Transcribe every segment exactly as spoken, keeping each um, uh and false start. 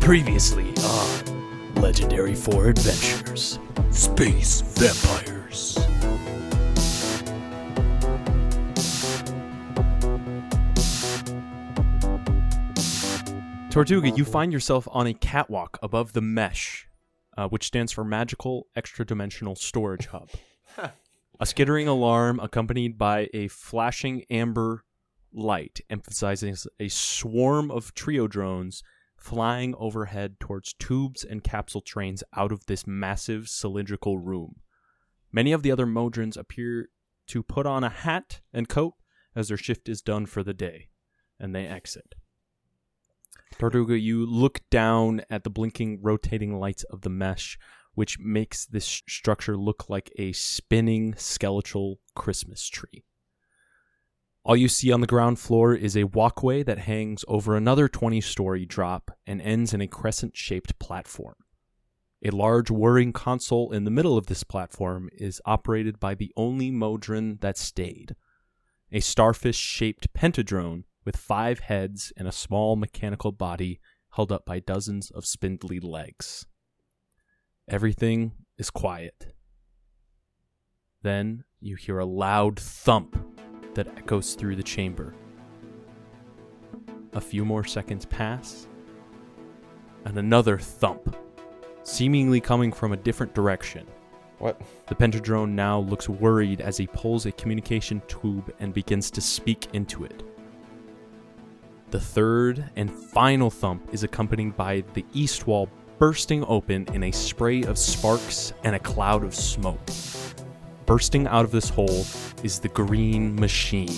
Previously on Legendary Four Adventures, Space Vampires. Tortuga, you find yourself on a catwalk above the mesh, uh, which stands for Magical Extra-Dimensional Storage Hub. A skittering alarm accompanied by a flashing amber light, emphasizing a swarm of trio drones flying overhead towards tubes and capsule trains out of this massive cylindrical room. Many of the other Modrons appear to put on a hat and coat as their shift is done for the day, and they exit. Tortuga, you look down at the blinking, rotating lights of the mesh, which makes this sh- structure look like a spinning skeletal Christmas tree. All you see on the ground floor is a walkway that hangs over another twenty-story drop and ends in a crescent-shaped platform. A large whirring console in the middle of this platform is operated by the only Modron that stayed, a starfish-shaped pentadrone with five heads and a small mechanical body held up by dozens of spindly legs. Everything is quiet. Then you hear a loud thump that echoes through the chamber. A few more seconds pass, and another thump, seemingly coming from a different direction. What? The Pentadrone now looks worried as he pulls a communication tube and begins to speak into it. The third and final thump is accompanied by the east wall bursting open in a spray of sparks and a cloud of smoke. Bursting out of this hole is the Green Machine,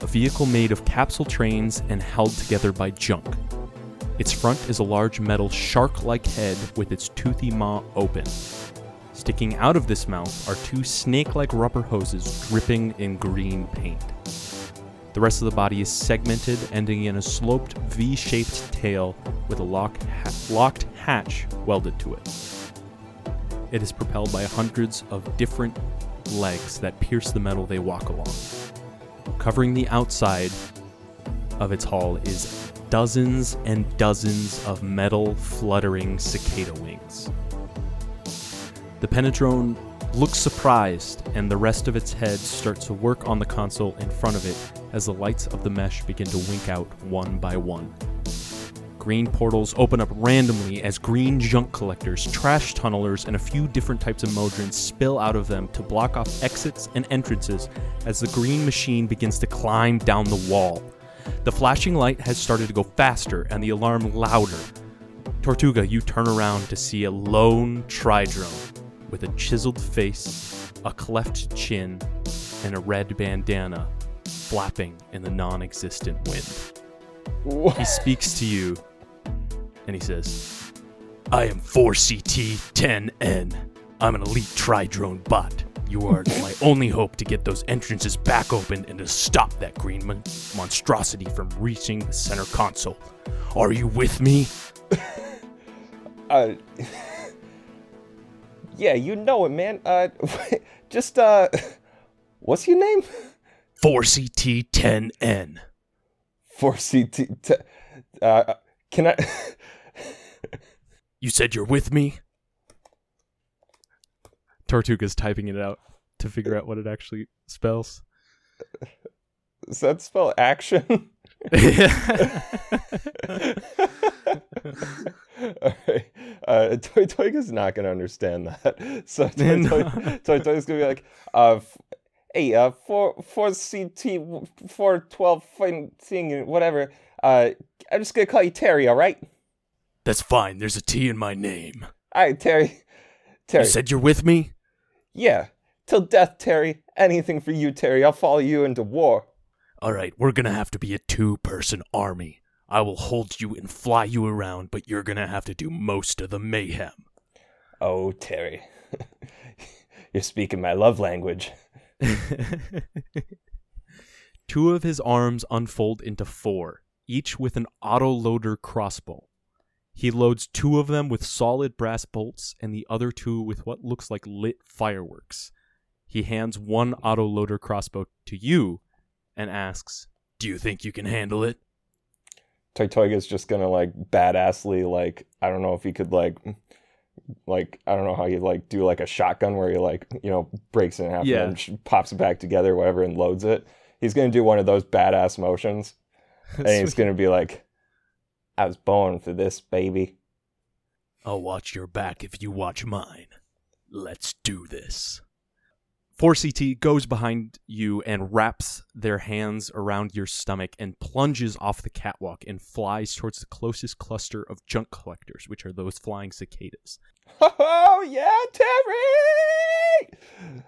a vehicle made of capsule trains and held together by junk. Its front is a large metal shark-like head with its toothy maw open. Sticking out of this mouth are two snake-like rubber hoses dripping in green paint. The rest of the body is segmented, ending in a sloped V-shaped tail with a lock ha- locked hatch welded to it. It is propelled by hundreds of different legs that pierce the metal they walk along. Covering the outside of its hull is dozens and dozens of metal fluttering cicada wings. The Pentadrone looks surprised, and the rest of its head starts to work on the console in front of it as the lights of the mesh begin to wink out one by one. Green portals open up randomly as green junk collectors, trash tunnelers, and a few different types of Modrons spill out of them to block off exits and entrances as the Green Machine begins to climb down the wall. The flashing light has started to go faster and the alarm louder. Tortuga, you turn around to see a lone Tridrone with a chiseled face, a cleft chin, and a red bandana flapping in the non-existent wind. What? He speaks to you. And he says, "I am four C T ten N. I'm an elite tri-drone bot. You are my only hope to get those entrances back open and to stop that green mon- monstrosity from reaching the center console. Are you with me?" uh, yeah, you know it, man. Uh, just, uh, what's your name? four C T ten N. four C T... T- uh, can I... You said you're with me? Tortuga's typing it out to figure out what it actually spells. Does that spell action? Alright. Uh, Toy Toyga's not going to understand that. So Toy Toyga's Toy going to be like, uh... F- Hey, uh, four four C T four twelve thing whatever. Uh, I'm just gonna call you Terry, all right? That's fine. There's a T in my name. All right, Terry. Terry. You said you're with me? Yeah, till death, Terry. Anything for you, Terry. I'll follow you into war. All right, we're gonna have to be a two-person army. I will hold you and fly you around, but you're gonna have to do most of the mayhem. Oh, Terry, you're speaking my love language. Two of his arms unfold into four, each with an autoloader crossbow. He loads two of them with solid brass bolts and the other two with what looks like lit fireworks. He hands one autoloader crossbow to you and asks, "Do you think you can handle it?" Tortuga's just gonna, like, badassly, like, I don't know if he could, like, like, I don't know how you, like, do, like, a shotgun where he, like, you know, breaks it in half yeah. and then pops it back together, whatever, and loads it. He's gonna do one of those badass motions. And he's gonna be like, "I was born for this, baby. I'll watch your back if you watch mine. Let's do this." four C T goes behind you and wraps their hands around your stomach and plunges off the catwalk and flies towards the closest cluster of junk collectors, which are those flying cicadas. Oh, yeah, Terry!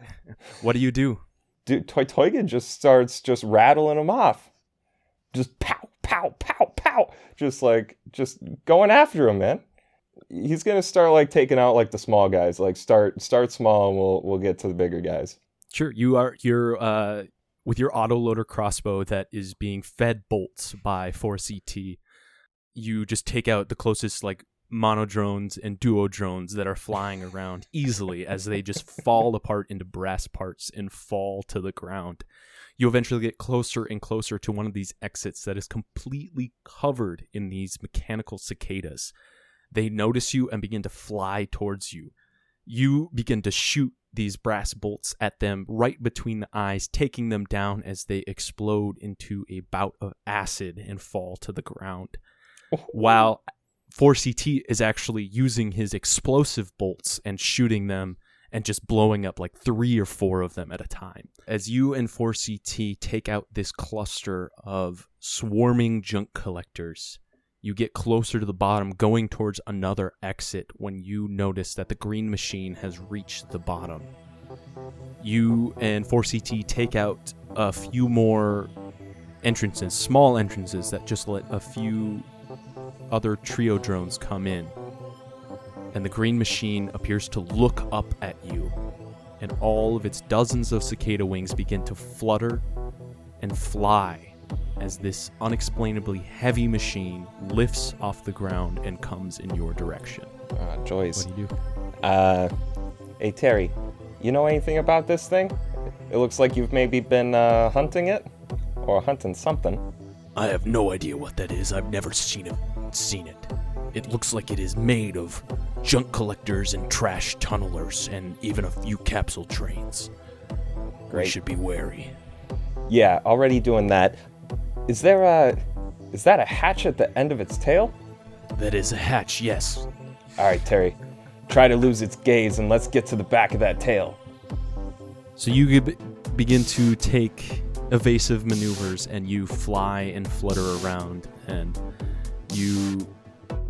What do you do? Dude, Tortuga just starts just rattling them off. Just pow, pow, pow, pow. Just like, just going after him, man. He's gonna start like taking out like the small guys. Like start start small and we'll we'll get to the bigger guys. Sure. You are you're uh with your autoloader crossbow that is being fed bolts by four C T, you just take out the closest like monodrones and duodrones that are flying around easily as they just fall apart into brass parts and fall to the ground. You eventually get closer and closer to one of these exits that is completely covered in these mechanical cicadas. They notice you and begin to fly towards you. You begin to shoot these brass bolts at them right between the eyes, taking them down as they explode into a bout of acid and fall to the ground. While four C T is actually using his explosive bolts and shooting them and just blowing up like three or four of them at a time. As you and four C T take out this cluster of swarming junk collectors, you get closer to the bottom, going towards another exit when you notice that the green machine has reached the bottom. You and four C T take out a few more entrances, small entrances that just let a few other trio drones come in. And the green machine appears to look up at you, and all of its dozens of cicada wings begin to flutter and fly as this unexplainably heavy machine lifts off the ground and comes in your direction. Ah, Joyce. What do you do? Uh, hey, Terry, you know anything about this thing? It looks like you've maybe been uh, hunting it, or hunting something. I have no idea what that is. I've never seen it. Seen it. It looks like it is made of junk collectors and trash tunnelers and even a few capsule trains. Great. We should be wary. Yeah, already doing that. Is there a... Is that a hatch at the end of its tail? That is a hatch, yes. All right, Terry. Try to lose its gaze and let's get to the back of that tail. So you be- begin to take evasive maneuvers and you fly and flutter around and you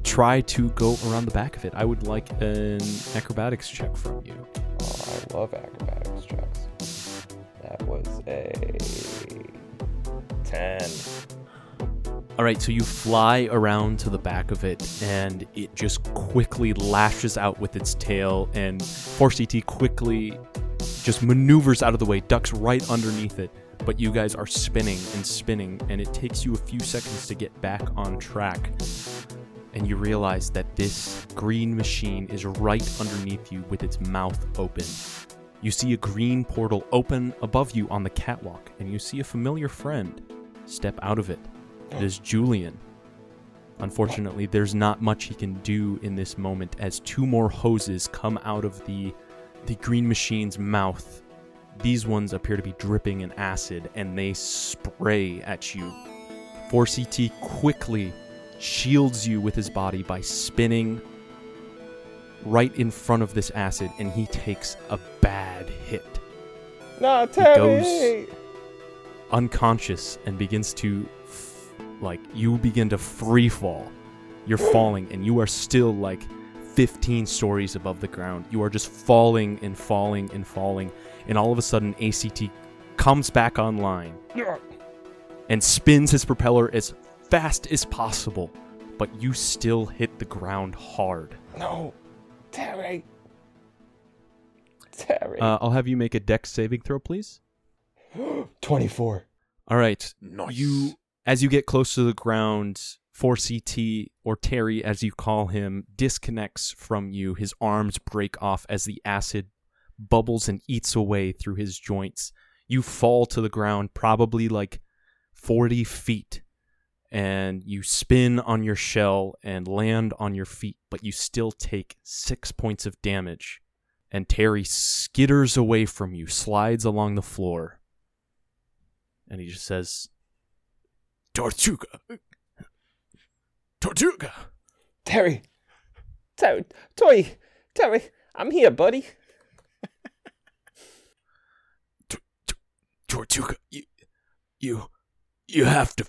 try to go around the back of it. I would like an acrobatics check from you. Oh, I love acrobatics checks. That was a... ten. All right, so you fly around to the back of it, and it just quickly lashes out with its tail, and four C T quickly just maneuvers out of the way, ducks right underneath it, but you guys are spinning and spinning, and it takes you a few seconds to get back on track, and you realize that this green machine is right underneath you with its mouth open. You see a green portal open above you on the catwalk, and you see a familiar friend step out of it. It is Julian. Unfortunately, there's not much he can do in this moment as two more hoses come out of the the green machine's mouth. These ones appear to be dripping in acid, and they spray at you. four C T quickly shields you with his body by spinning right in front of this acid, and he takes a bad hit. No, Terry! He goes unconscious and begins to... Like, you begin to free fall. You're falling, and you are still, like, fifteen stories above the ground. You are just falling and falling and falling, and all of a sudden, A C T comes back online and spins his propeller as fast as possible, but you still hit the ground hard. No! Terry! Terry! Uh, I'll have you make a dex saving throw, please. twenty-four. All right. Nice. You, as you get close to the ground, four C T, or Terry as you call him, disconnects from you. His arms break off as the acid bubbles and eats away through his joints. You fall to the ground probably like forty feet, and you spin on your shell and land on your feet, but you still take six points of damage, and Terry skitters away from you, slides along the floor, and he just says, Tortuga! Tortuga! Terry! Terry! Terry! Terry! I'm here, buddy! T- t- Tortuga, you, you, you have to,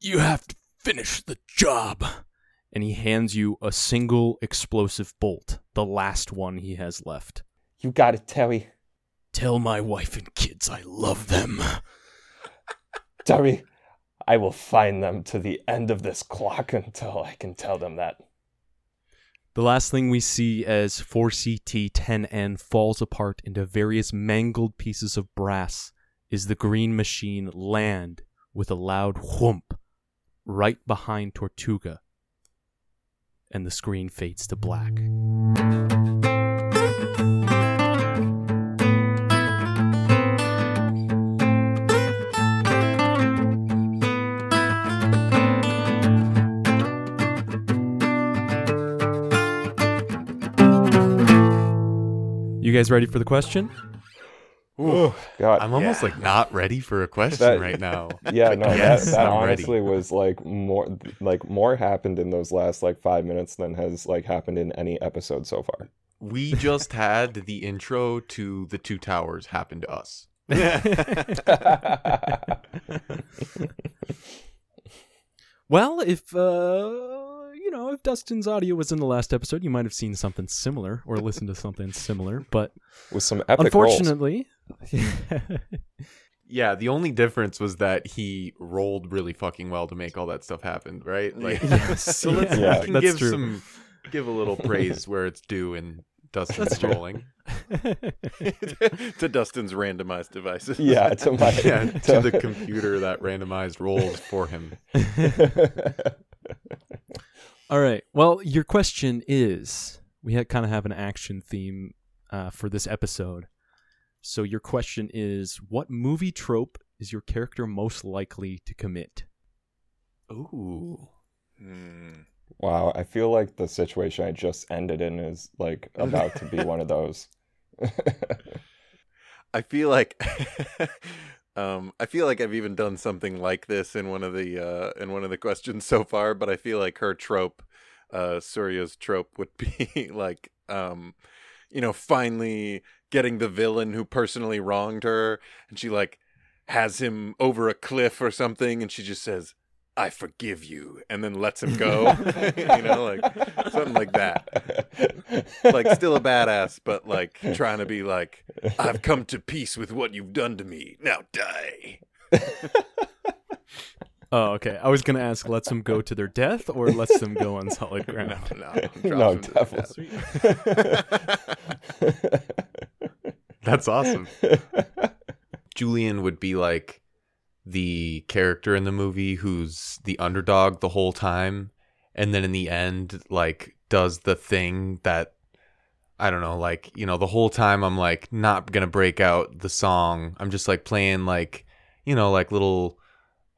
you have to finish the job. And he hands you a single explosive bolt, the last one he has left. You got it, Terry. Tell my wife and kids I love them. Terry, I will find them to the end of this clock until I can tell them that. The last thing we see as four C T ten N falls apart into various mangled pieces of brass is the Green Machine land with a loud whoomp right behind Tortuga, and the screen fades to black. You guys ready for the question? Ooh, God. I'm almost yeah. like not ready for a question that, right now. Yeah, no, yes, that, that honestly ready. was like more like more happened in those last like five minutes than has like happened in any episode so far. We just had the intro to The Two Towers happen to us. Well, if uh you know, if Dustin's audio was in the last episode, you might have seen something similar or listened to something similar, but with some epic unfortunately, yeah, the only difference was that he rolled really fucking well to make all that stuff happen, right? Like, yes. So let's yeah, we can give true. some, give a little praise where it's due, and Dustin's rolling to Dustin's randomized devices. Yeah, to my yeah, to the computer that randomized rolls for him. All right. Well, your question is, we had kind of have an action theme uh, for this episode. So your question is, what movie trope is your character most likely to commit? Ooh. Mm. Wow. I feel like the situation I just ended in is like about to be one of those. I feel like... Um, I feel like I've even done something like this in one of the uh, in one of the questions so far, but I feel like her trope, uh, Surya's trope, would be like, um, you know, finally getting the villain who personally wronged her, and she like has him over a cliff or something, and she just says, "I forgive you," and then lets him go. You know, like something like that. Like still a badass, but like trying to be like, I've come to peace with what you've done to me. Now die. Oh, okay. I was going to ask, lets them go to their death or lets them go on solid ground? No, no. No, definitely. That's awesome. Julian would be like the character in the movie who's the underdog the whole time, and then in the end, like, does the thing that, I don't know, like, you know, the whole time I'm, like, not gonna break out the song. I'm just, like, playing, like, you know, like, little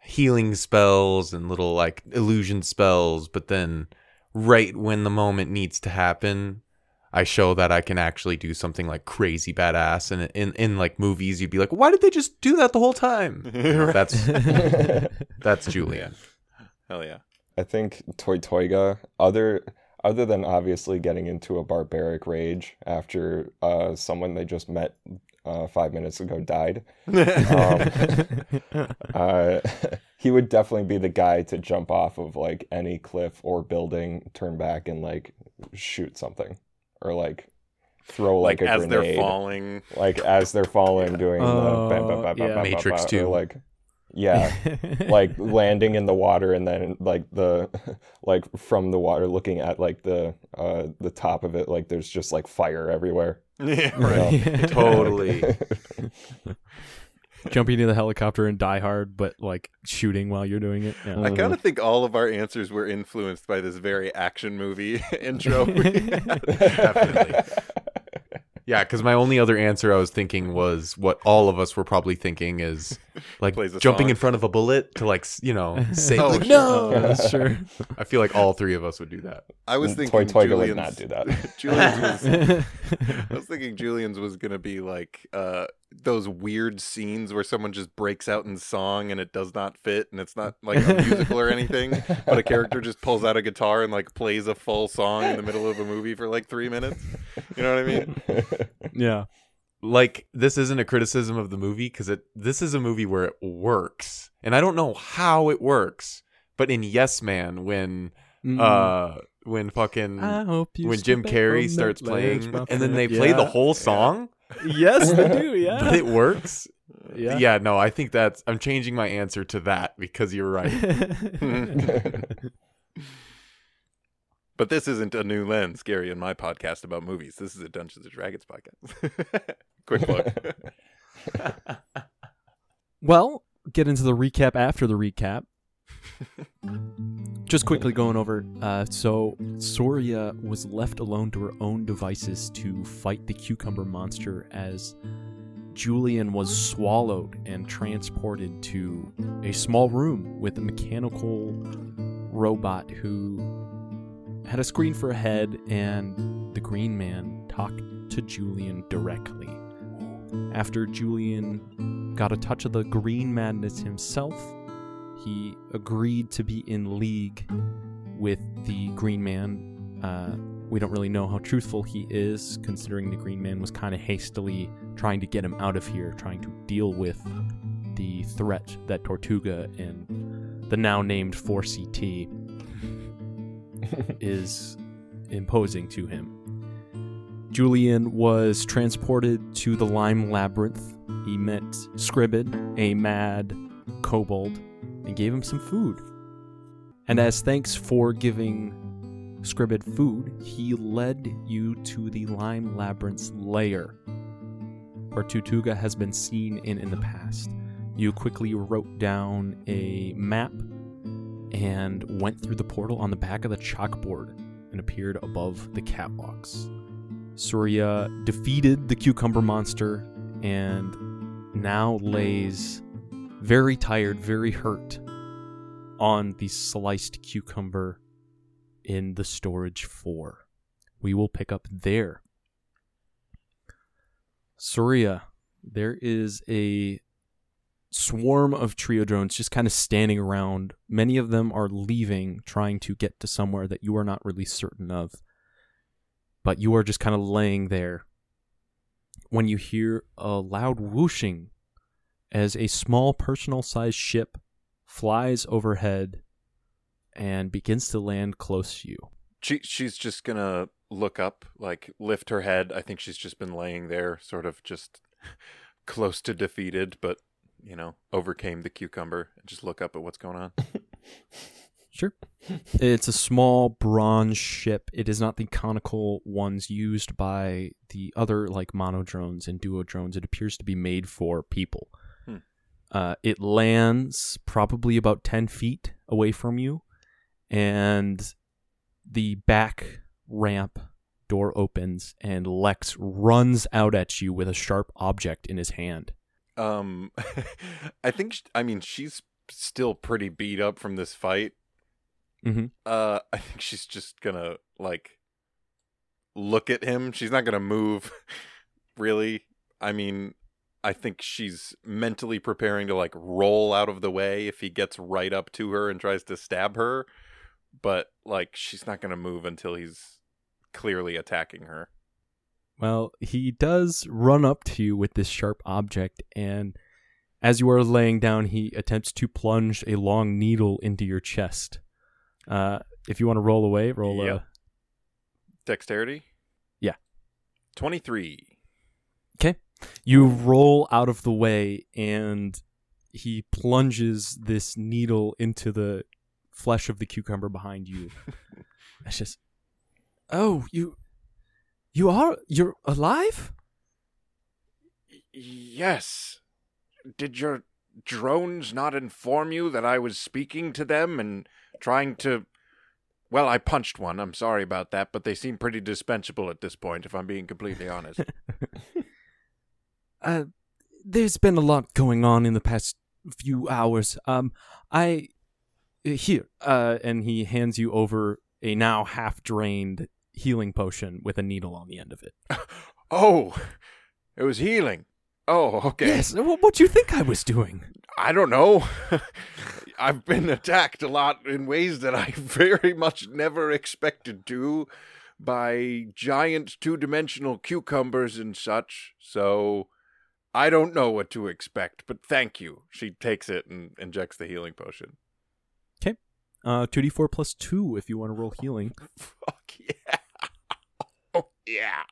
healing spells and little, like, illusion spells, but then right when the moment needs to happen, I show that I can actually do something like crazy badass, and in, in, in like movies, you'd be like, "Why did they just do that the whole time?" Right. That's that's Julian. Hell yeah! I think Tortuga, other other than obviously getting into a barbaric rage after uh, someone they just met uh, five minutes ago died, um, uh, he would definitely be the guy to jump off of like any cliff or building, turn back, and like shoot something. Or like throw like, like a as grenade. They're falling, like as they're falling, yeah. doing oh, the bam, bam, bam, yeah. bam, Matrix bam, two, or like yeah, like landing in the water and then like the like from the water looking at like the uh, the top of it, like there's just like fire everywhere. Yeah, right. You know? Totally. jumping into the helicopter and Die Hard, but like shooting while you're doing it. Yeah. I kind of think all of our answers were influenced by this very action movie intro. Definitely. Yeah, because my only other answer I was thinking was what all of us were probably thinking is like jumping song. in front of a bullet to like, you know, say, oh, like, sure. no. Yeah, sure. I feel like all three of us would do that. I was thinking Toy Toy would not do that. Julian's was, I was thinking Julian's was going to be like uh, those weird scenes where someone just breaks out in song and it does not fit and it's not like a musical or anything, but a character just pulls out a guitar and like plays a full song in the middle of a movie for like three minutes. You know what I mean? Yeah, like this isn't a criticism of the movie because it this is a movie where it works, and I don't know how it works, but in Yes Man, when mm. uh when fucking when Jim Carrey starts playing and then they play yeah. the whole song, yeah. yes they do, yeah, but it works. Yeah. yeah, no, I think that's I'm changing my answer to that because you're right. But this isn't a new lens, Gary, in my podcast about movies. This is a Dungeons and Dragons podcast. Quick plug. Well, get into the recap after the recap. Just quickly going over. Uh, so Surya was left alone to her own devices to fight the cucumber monster as Julian was swallowed and transported to a small room with a mechanical robot who had a screen for a head, and the Green Man talked to Julian directly. After Julian got a touch of the green madness himself, he agreed to be in league with the Green Man. Uh, we don't really know how truthful he is, considering the Green Man was kind of hastily trying to get him out of here, trying to deal with the threat that Tortuga and the now-named four C T is imposing to him. Julian was transported to the Lime Labyrinth. He met Scribid, a mad kobold, and gave him some food. And as thanks for giving Scribid food, he led you to the Lime Labyrinth's lair, where Tortuga has been seen in in the past. You quickly wrote down a map and went through the portal on the back of the chalkboard and appeared above the catwalks. Surya defeated the cucumber monster and now lays very tired, very hurt on the sliced cucumber in the storage four. We will pick up there. Surya, there is a swarm of trio drones just kind of standing around. Many of them are leaving, trying to get to somewhere that you are not really certain of. But you are just kind of laying there when you hear a loud whooshing as a small personal-sized ship flies overhead and begins to land close to you. She, she's just going to look up, like lift her head. I think she's just been laying there, sort of just close to defeated, but you know, overcame the cucumber and just look up at what's going on. Sure. It's a small bronze ship. It is not the conical ones used by the other like monodrones and duodrones. It appears to be made for people. Hmm. Uh, it lands probably about ten feet away from you, and the back ramp door opens and Lex runs out at you with a sharp object in his hand. Um, I think, she, I mean, she's still pretty beat up from this fight. Mm-hmm. Uh, I think she's just gonna, like, look at him. She's not gonna move, really. I mean, I think she's mentally preparing to, like, roll out of the way if he gets right up to her and tries to stab her. But, like, she's not gonna move until he's clearly attacking her. Well, he does run up to you with this sharp object, and as you are laying down, he attempts to plunge a long needle into your chest. Uh, if you want to roll away, roll yep. a... Dexterity? Yeah. twenty-three. Okay. You roll out of the way, and he plunges this needle into the flesh of the cucumber behind you. That's just... Oh, you... You are? You're alive? Yes. did your drones not inform you that I was speaking to them and trying to... Well, I punched one. I'm sorry about that, but they seem pretty dispensable at this point, if I'm being completely honest. uh, there's been a lot going on in the past few hours. Um, I... Here. Uh, and he hands you over a now half-drained healing potion with a needle on the end of it. Oh, it was healing. Oh, okay. Yes, well, what do you think I was doing? I don't know. I've been attacked a lot in ways that I very much never expected to by giant two-dimensional cucumbers and such, so I don't know what to expect, but thank you. She takes it and injects the healing potion. Okay. Uh, two d four plus two if you want to roll healing. Fuck yeah. Oh, yeah.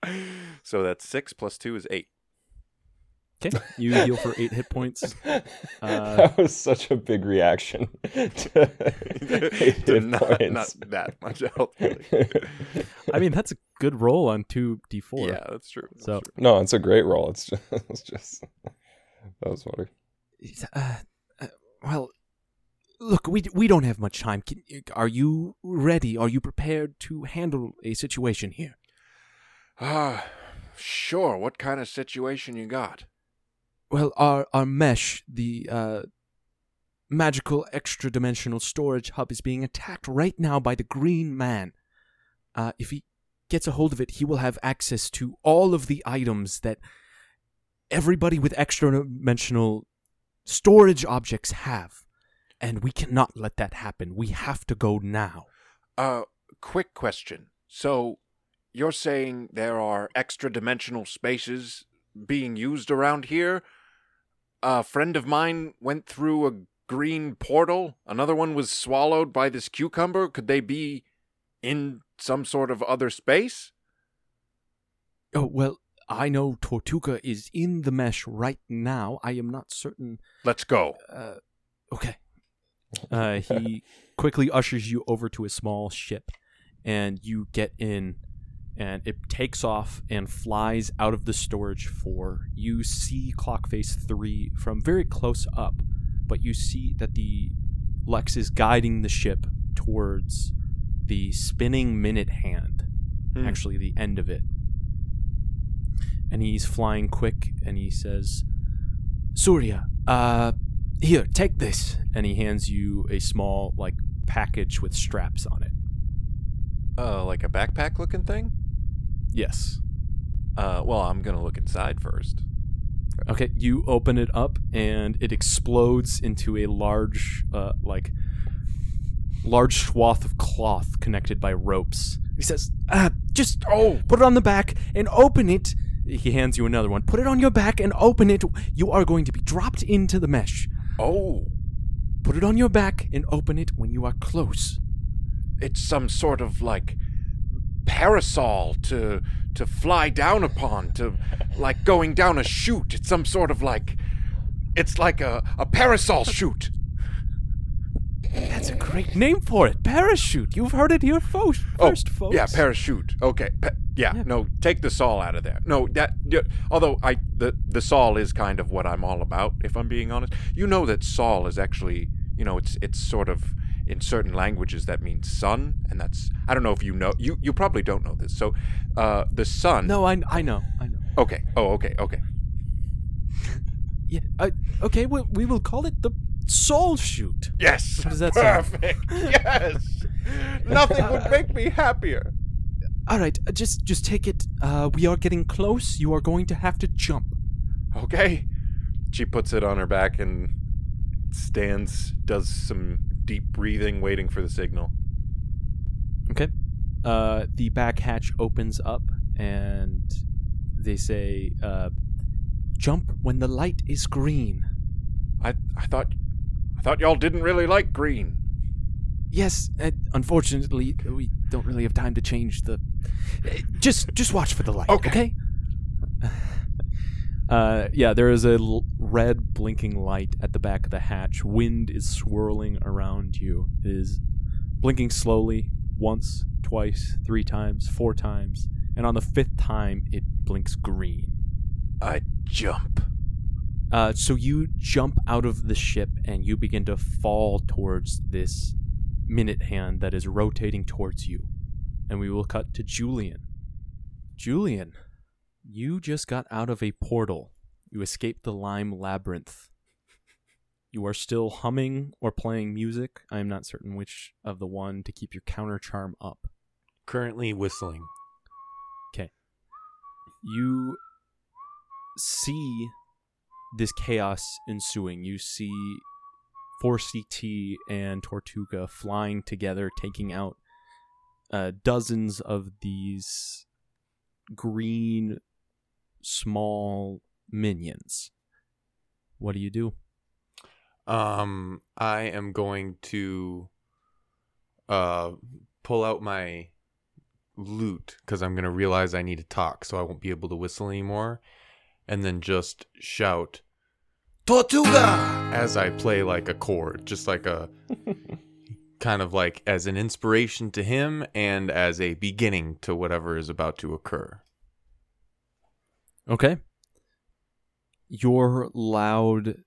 So that's six plus two is eight. Okay, you heal for eight hit points. Uh, that was such a big reaction to eight to hit not, points. Not that much health. Really. I mean, that's a good roll on two d four. Yeah, that's true. That's so true. No, it's a great roll. It's just, it's just that was funny. Uh, uh, well, look, we we don't have much time. Can, are you ready? Are you prepared to handle a situation here? Ah, uh, sure. What kind of situation you got? Well, our, our mesh, the uh, magical extra-dimensional storage hub, is being attacked right now by the Green Man. Uh, if he gets a hold of it, he will have access to all of the items that everybody with extra-dimensional storage objects have. And we cannot let that happen. We have to go now. Uh, quick question. So, you're saying there are extra-dimensional spaces being used around here? A friend of mine went through a green portal. Another one was swallowed by this cucumber. Could they be in some sort of other space? Oh, well, I know Tortuga is in the mesh right now. I am not certain. Let's go. Uh, okay. Uh, he quickly ushers you over to a small ship, and you get in, and it takes off and flies out of the storage for you. See clock face three from very close up, but you see that the Lex is guiding the ship towards the spinning minute hand, hmm. actually the end of it. And he's flying quick, and he says, Surya, uh, here, take this. And he hands you a small, like, package with straps on it. Uh, like a backpack-looking thing? Yes. Uh, well, I'm going to look inside first. Okay, you open it up, and it explodes into a large, uh, like, large swath of cloth connected by ropes. He says, ah, just oh, put it on the back and open it. He hands you another one. Put it on your back and open it. You are going to be dropped into the mesh. Oh. Put it on your back and open it when you are close. It's some sort of, like, parasol to to fly down upon, to, like, going down a chute. It's some sort of, like, it's like a, a parasol chute. That's a great name for it. Parachute. You've heard it here first, oh, folks. Yeah, parachute. Okay. Pa- yeah, yeah, no, take the sol out of there. No, that, yeah, although I the, the sol is kind of what I'm all about, if I'm being honest. You know that sol is actually, you know, it's it's sort of... in certain languages, that means sun, and that's... I don't know if you know... You you probably don't know this. So, uh, the sun... No, I, I know. I know. Okay. Oh, okay. Okay. yeah. Uh, okay, we, we will call it the soul shoot. Yes. How does that perfect. Sound? Yes. Nothing would make me happier. All right. Uh, just, just take it. Uh, we are getting close. You are going to have to jump. Okay. She puts it on her back and stands, does some... deep breathing, waiting for the signal. Okay. Uh, the back hatch opens up, and they say, uh, jump when the light is green. I I thought I thought y'all didn't really like green. Yes, uh, unfortunately, we don't really have time to change the... Just, just watch for the light, okay? okay? Uh, yeah, there is a l- red blinking light at the back of the hatch. Wind is swirling around you. It is blinking slowly, once, twice, three times, four times, and on the fifth time, it blinks green. I jump. Uh, so you jump out of the ship and you begin to fall towards this minute hand that is rotating towards you. And we will cut to Julian. Julian, you just got out of a portal. You escaped the Lime Labyrinth. You are still humming or playing music. I am not certain which of the one to keep your counter charm up. Currently whistling. Okay. You see this chaos ensuing. You see four C T and Tortuga flying together, taking out uh, dozens of these green small minions. What do you do? Um, I am going to uh pull out my lute because I'm going to realize I need to talk, so I won't be able to whistle anymore, and then just shout Tortuga as I play like a chord, just like a kind of like as an inspiration to him and as a beginning to whatever is about to occur. Okay. Your loud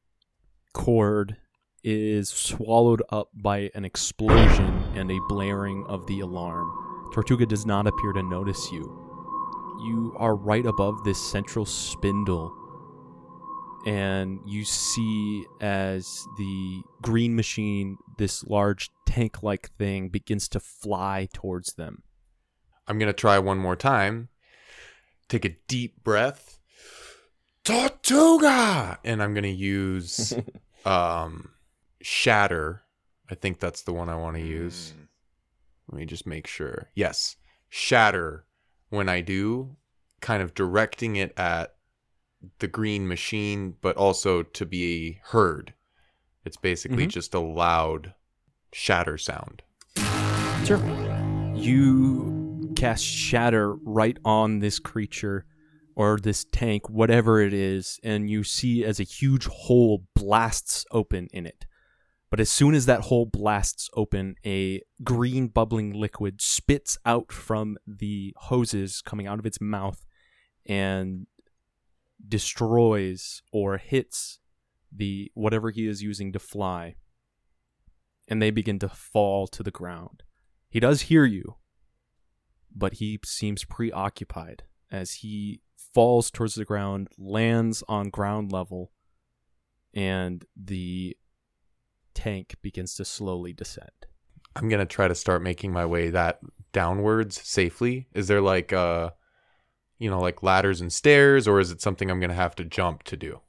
chord is swallowed up by an explosion and a blaring of the alarm. Tortuga does not appear to notice you. You are right above this central spindle, and you see as the Green Machine, this large tank-like thing, begins to fly towards them. I'm going to try one more time. Take a deep breath. Tortuga! And I'm going to use um, Shatter. I think that's the one I want to use. Let me just make sure. Yes. Shatter. When I do, kind of directing it at the Green Machine, but also to be heard. It's basically mm-hmm. just a loud shatter sound. Sure. You cast Shatter right on this creature or this tank, whatever it is, and you see as a huge hole blasts open in it. But as soon as that hole blasts open, a green bubbling liquid spits out from the hoses coming out of its mouth and destroys or hits the whatever he is using to fly. And they begin to fall to the ground. He does hear you, but he seems preoccupied as he falls towards the ground, lands on ground level, and the tank begins to slowly descend. I'm gonna try to start making my way that downwards safely. Is there like uh you know like ladders and stairs, or is it something I'm gonna have to jump to do?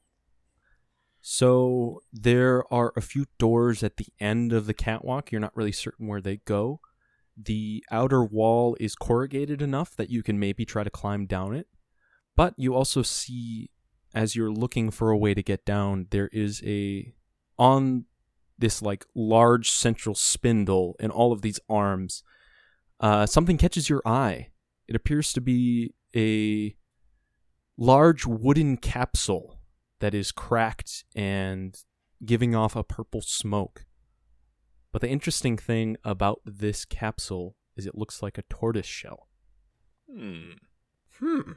So there are a few doors at the end of the catwalk. You're not really certain where they go. The outer wall is corrugated enough that you can maybe try to climb down it, but you also see as you're looking for a way to get down, there is a on this like large central spindle and all of these arms, uh, something catches your eye. It appears to be a large wooden capsule that is cracked and giving off a purple smoke. But the interesting thing about this capsule is it looks like a tortoise shell. Hmm. Hmm.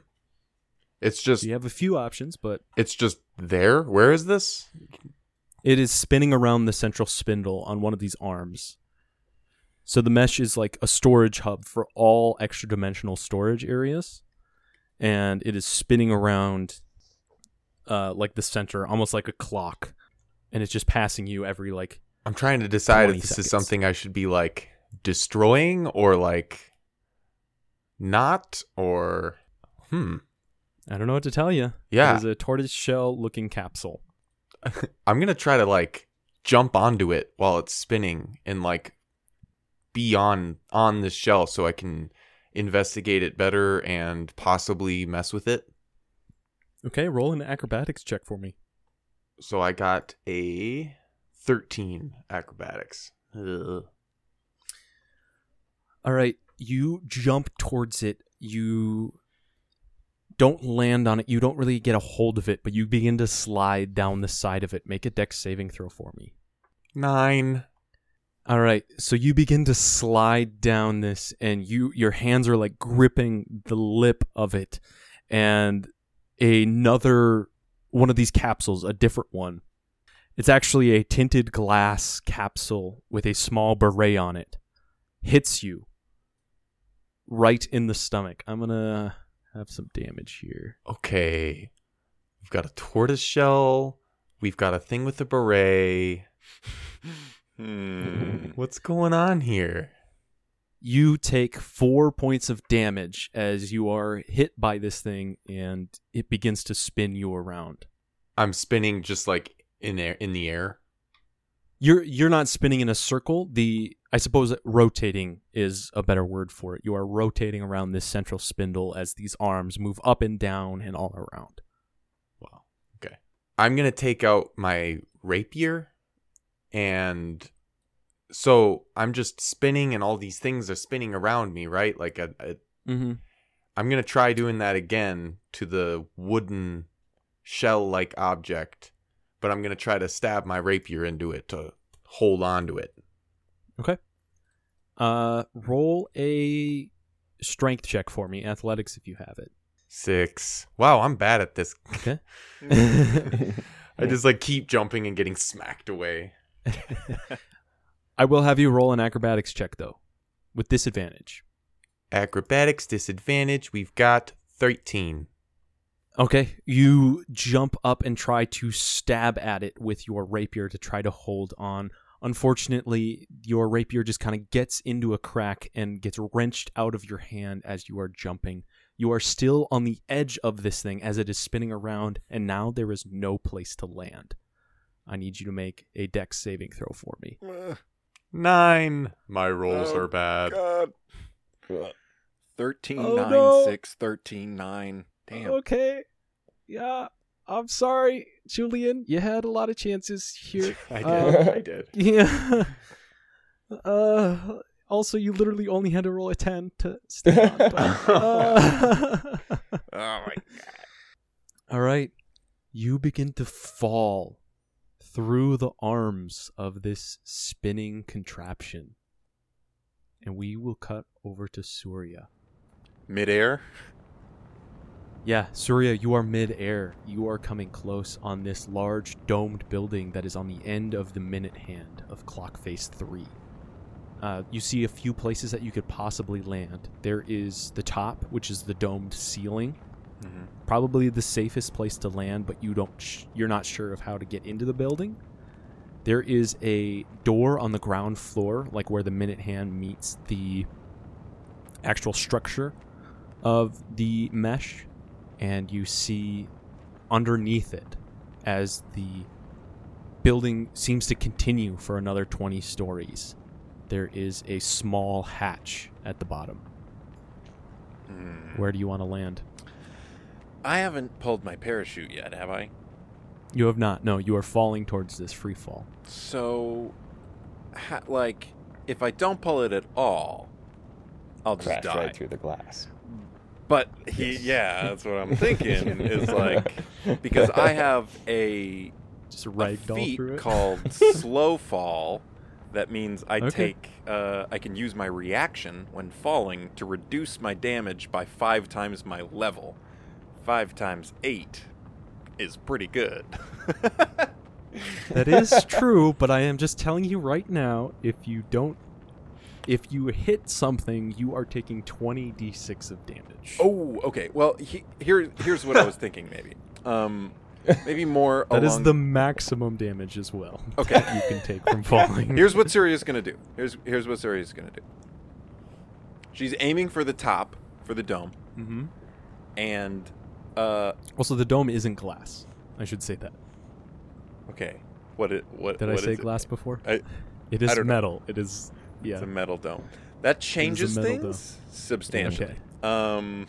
It's just... So you have a few options, but... It's just there? Where is this? It is spinning around the central spindle on one of these arms. So the mesh is like a storage hub for all extra-dimensional storage areas. And it is spinning around uh, like the center, almost like a clock. And it's just passing you every like... I'm trying to decide if this seconds. Is something I should be like destroying or like not or... Hmm. I don't know what to tell you. Yeah. It is a tortoiseshell-looking capsule. I'm going to try to, like, jump onto it while it's spinning and, like, be on, on this shell so I can investigate it better and possibly mess with it. Okay, roll an acrobatics check for me. So I got a thirteen acrobatics. Ugh. All right, you jump towards it. You... don't land on it. You don't really get a hold of it, but you begin to slide down the side of it. Make a dex saving throw for me. Nine. All right. So you begin to slide down this, and you your hands are like gripping the lip of it, and another one of these capsules, a different one. It's actually a tinted glass capsule with a small beret on it. Hits you right in the stomach. I'm going to have some damage here. Okay. We've got a tortoise shell. We've got a thing with a beret. hmm. What's going on here? You take four points of damage as you are hit by this thing, and it begins to spin you around. I'm spinning just like in air, in the air. You're you're not spinning in a circle. The I suppose that rotating is a better word for it. You are rotating around this central spindle as these arms move up and down and all around. Wow. Okay. I'm gonna take out my rapier, and. So I'm just spinning and all these things are spinning around me, right? Like a, a, mm-hmm. I'm going to try doing that again to the wooden shell-like object, but I'm going to try to stab my rapier into it to hold on to it. Okay. Uh, roll a strength check for me, athletics if you have it. Six. Wow, I'm bad at this. Okay. I just like keep jumping and getting smacked away. I will have you roll an acrobatics check, though, with disadvantage. Acrobatics, disadvantage. We've got thirteen. Okay. You jump up and try to stab at it with your rapier to try to hold on. Unfortunately, your rapier just kind of gets into a crack and gets wrenched out of your hand as you are jumping. You are still on the edge of this thing as it is spinning around, and now there is no place to land. I need you to make a dex saving throw for me. Uh. Nine. My rolls oh, are bad. God. thirteen, oh, nine, no. six, thirteen, nine. Damn. Okay. Yeah. I'm sorry, Julian. You had a lot of chances here. I did. Uh, I did. Yeah. Uh, also, you literally only had to roll a ten to stay on. But, uh... oh, my God. All right. You begin to fall through the arms of this spinning contraption. And we will cut over to Surya. Midair? Yeah, Surya, you are midair. You are coming close on this large domed building that is on the end of the minute hand of clock face three. Uh, you see a few places that you could possibly land. There is the top, which is the domed ceiling. Mm-hmm. Probably the safest place to land, but you don't sh- you're not sure of how to get into the building. There is a door on the ground floor, like where the minute hand meets the actual structure of the mesh, and you see underneath it as the building seems to continue for another twenty stories. There is a small hatch at the bottom. Mm. Where do you want to land? I haven't pulled my parachute yet, have I? You have not. No, you are falling towards this free fall. So, ha, like, if I don't pull it at all, I'll just Crash die. Right through the glass. But, he, yes. yeah, that's what I'm thinking, is like, because I have a, just a, a feat called slow fall. That means I okay. take, uh, I can use my reaction when falling to reduce my damage by five times my level. Five times eight is pretty good. That is true, but I am just telling you right now, if you don't, if you hit something, you are taking twenty d six of damage. Oh, okay. Well, he, here, here's what I was thinking, maybe. Um, maybe more That along... is the maximum damage as well okay. that you can take from falling. Here's what Surya's going to do. Here's, here's what Surya's going to do. She's aiming for the top, for the dome. Mm-hmm. And... Uh, also, the dome isn't glass. I should say that. Okay. What? It, what Did what I say glass it? before? I, it is metal. Know. It is. Yeah. It's a metal dome. That changes things dome. substantially. Okay. Um.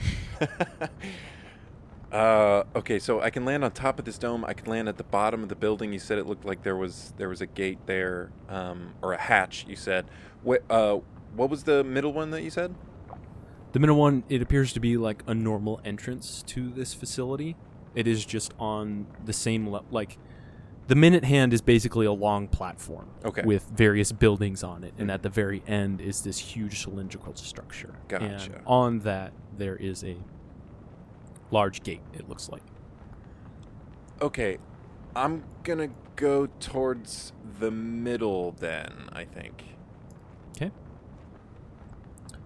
uh. Okay. So I can land on top of this dome. I can land at the bottom of the building. You said it looked like there was there was a gate there, um, or a hatch. You said. What? Uh. What was the middle one that you said? The middle one, it appears to be like a normal entrance to this facility. It is just on the same level. Like, the minute hand is basically a long platform okay. with various buildings on it. And at the very end is this huge cylindrical structure. Gotcha. And on that, there is a large gate, it looks like. Okay, I'm gonna go towards the middle then, I think. Okay.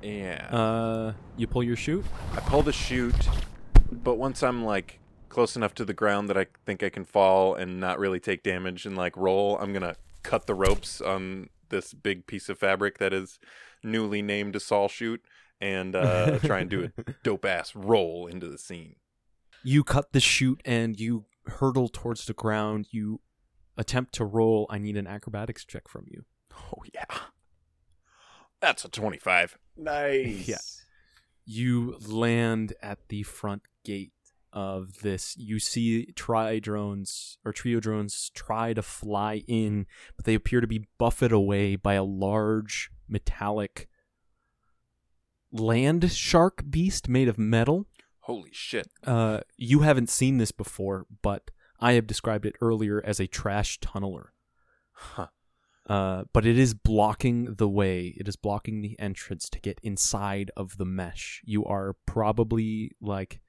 Yeah. Uh, you pull your chute? I pull the chute, but once I'm, like, close enough to the ground that I think I can fall and not really take damage and, like, roll, I'm gonna cut the ropes on this big piece of fabric that is newly named a saw chute and uh, try and do a dope-ass roll into the scene. You cut the chute and you hurtle towards the ground. You attempt to roll. I need an acrobatics check from you. Oh, yeah. That's a twenty-five. Nice. Yeah. You land at the front gate of this. You see tri-drones or trio drones try to fly in, but they appear to be buffeted away by a large metallic land shark beast made of metal. Holy shit. Uh, you haven't seen this before, but I have described it earlier as a trash tunneler. Huh. Uh, but it is blocking the way. It is blocking the entrance to get inside of the mesh. You are probably like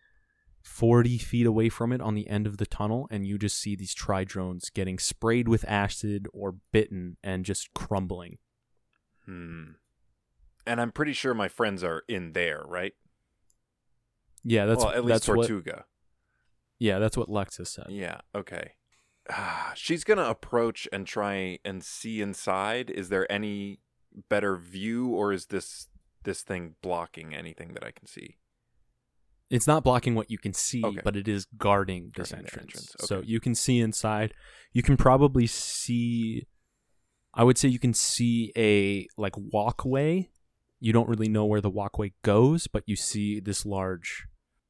forty feet away from it on the end of the tunnel, and you just see these tri-drones getting sprayed with acid or bitten and just crumbling. Hmm. And I'm pretty sure my friends are in there, right? Yeah, that's well, at least that's Tortuga. What, yeah, that's what Lex has said. Yeah, okay. She's going to approach and try and see inside. Is there any better view, or is this this thing blocking anything that I can see? It's not blocking what you can see, okay. But it is guarding this guarding entrance. entrance. Okay. So you can see inside. You can probably see, I would say you can see a like walkway. You don't really know where the walkway goes, but you see this large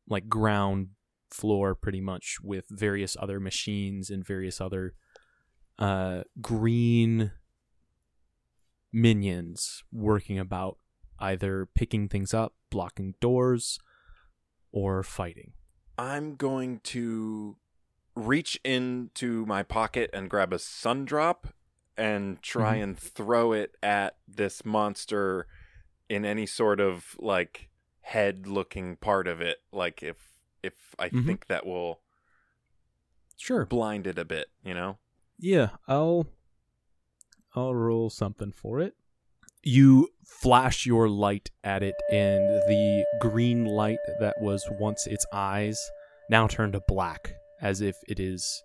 like ground floor pretty much with various other machines and various other uh, green minions working about, either picking things up, blocking doors, or fighting. I'm going to reach into my pocket and grab a sun drop and try mm-hmm. and throw it at this monster in any sort of like head looking part of it, like if If I mm-hmm. think that will sure blind it a bit, you know? Yeah, I'll I'll roll something for it. You flash your light at it, and the green light that was once its eyes now turn to black, as if it is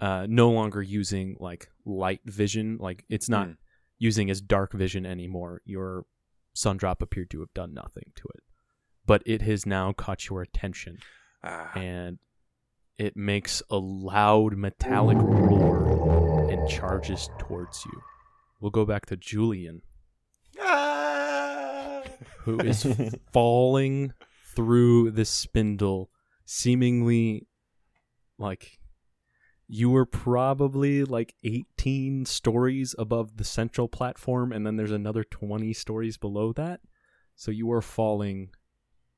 uh, no longer using like light vision. Like it's not mm. using as dark vision anymore. Your sundrop appeared to have done nothing to it, but it has now caught your attention. Ah. And it makes a loud metallic roar and charges towards you. We'll go back to Julian, ah! who is falling through the spindle, seemingly like you were probably like eighteen stories above the central platform, and then there's another twenty stories below that. So you are falling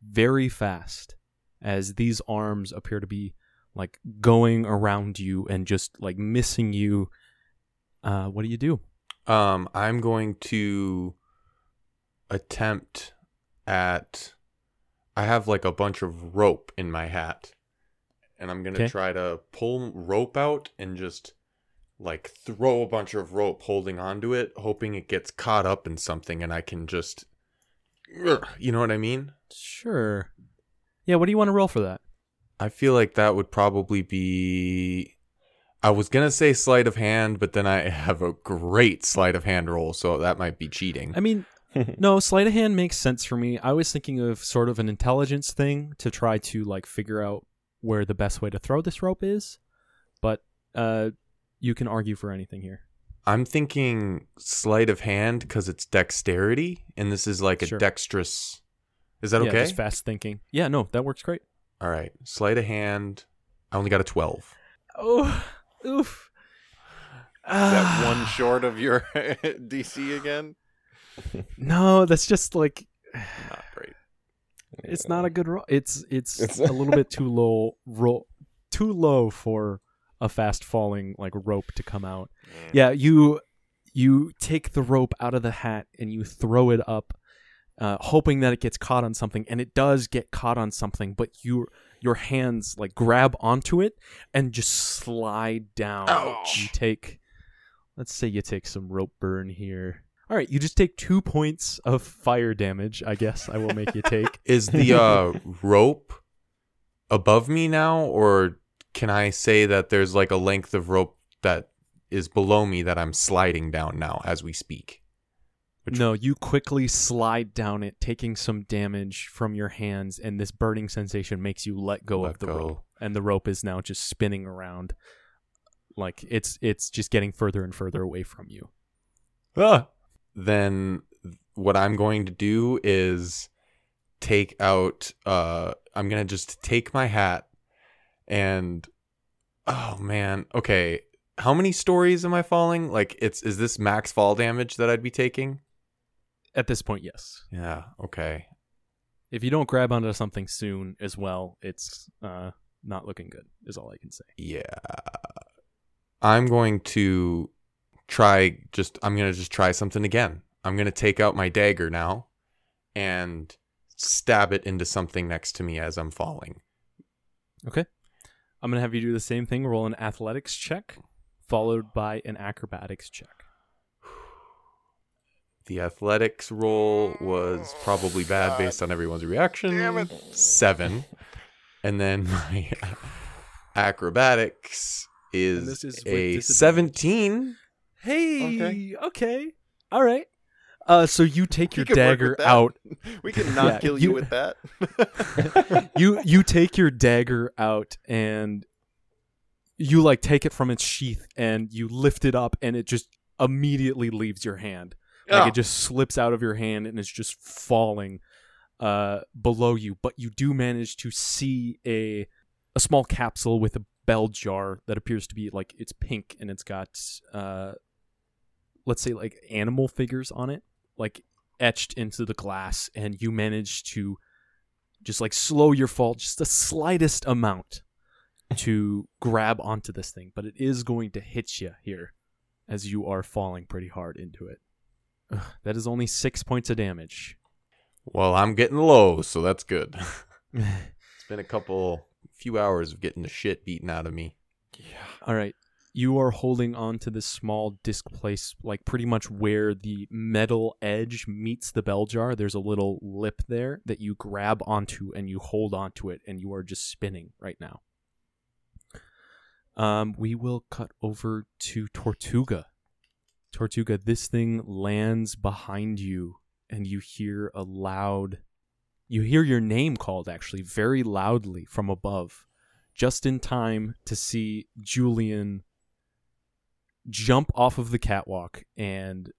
very fast as these arms appear to be like going around you and just like missing you. Uh, what do you do? Um, I'm going to attempt at, I have like a bunch of rope in my hat, and I'm going to okay. try to pull rope out and just like throw a bunch of rope holding onto it, hoping it gets caught up in something and I can just, you know what I mean? Sure. Yeah, what do you want to roll for that? I feel like that would probably be, I was going to say sleight of hand, but then I have a great sleight of hand roll, so that might be cheating. I mean, no, sleight of hand makes sense for me. I was thinking of sort of an intelligence thing to try to like figure out where the best way to throw this rope is, but uh, you can argue for anything here. I'm thinking sleight of hand because it's dexterity, and this is like a sure. dexterous. Is that yeah, okay? Yeah, just fast thinking. Yeah, no, that works great. All right. Sleight of hand. I only got a twelve. Oh, oof. Is that one short of your D C again? No, that's just like. Not great. It's not a good roll. It's it's, it's a little bit too low roll, too low for a fast falling like rope to come out. Yeah, you you take the rope out of the hat and you throw it up, uh, hoping that it gets caught on something, and it does get caught on something, but you your hands like grab onto it and just slide down. Ouch. You take, let's say you take some rope burn here. All right, you just take two points of fire damage, I guess I will make you take. Is the uh, rope above me now, or can I say that there's like a length of rope that is below me that I'm sliding down now as we speak? Which no, you quickly slide down it, taking some damage from your hands, and this burning sensation makes you let go let of the go. rope. And the rope is now just spinning around. Like, it's it's just getting further and further away from you. Ah! Then what I'm going to do is take out, uh, I'm going to just take my hat and, oh man, okay. How many stories am I falling? Like, it's, is this max fall damage that I'd be taking? At this point, yes. Yeah, okay. If you don't grab onto something soon as well, it's uh, not looking good, is all I can say. Yeah. I'm going to... try just I'm gonna just try something again. I'm gonna take out my dagger now and stab it into something next to me as I'm falling. Okay. I'm gonna have you do the same thing. Roll an athletics check followed by an acrobatics check. The athletics roll was probably bad based on everyone's reaction. Damn it. Seven. And then my acrobatics is, is a seventeen. Hey, okay. okay, all right. Uh, so you take your dagger out. We cannot yeah, kill you, you with that. you you take your dagger out and you like take it from its sheath and you lift it up and it just immediately leaves your hand. Like oh. It just slips out of your hand and it's just falling uh, below you. But you do manage to see a a small capsule with a bell jar that appears to be like it's pink and it's got. Uh, let's say like animal figures on it, like etched into the glass, and you manage to just like slow your fall just the slightest amount to grab onto this thing, but it is going to hit you here as you are falling pretty hard into it. Ugh, that is only six points of damage. Well, I'm getting low, so that's good. It's been a couple, few hours of getting the shit beaten out of me. Yeah. All right. You are holding on to this small disc place, like pretty much where the metal edge meets the bell jar. There's a little lip there that you grab onto and you hold onto it, and you are just spinning right now. Um, we will cut over to Tortuga. Tortuga, this thing lands behind you, and you hear a loud... You hear your name called, actually, very loudly from above, just in time to see Julian... jump off of the catwalk and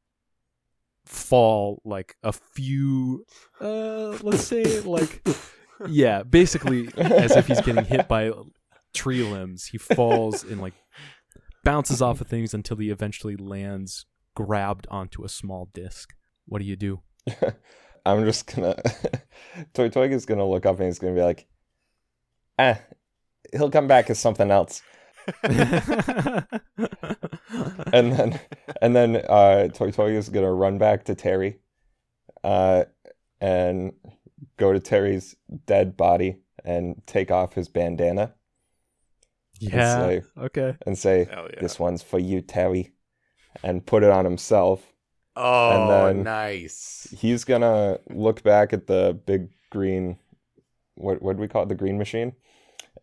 fall like a few uh let's say like yeah basically as if he's getting hit by tree limbs. He falls and like bounces off of things until he eventually lands grabbed onto a small disc. What do you do? I'm just gonna Toy Toy is gonna look up and he's gonna be like, eh, he'll come back as something else. and then and then uh Toy Toy is gonna run back to Terry uh and go to Terry's dead body and take off his bandana. Yeah. And say, okay. And say, yeah. This one's for you, Terry, and put it on himself. Oh, and then nice. He's gonna look back at the big green what what do we call it? The green machine?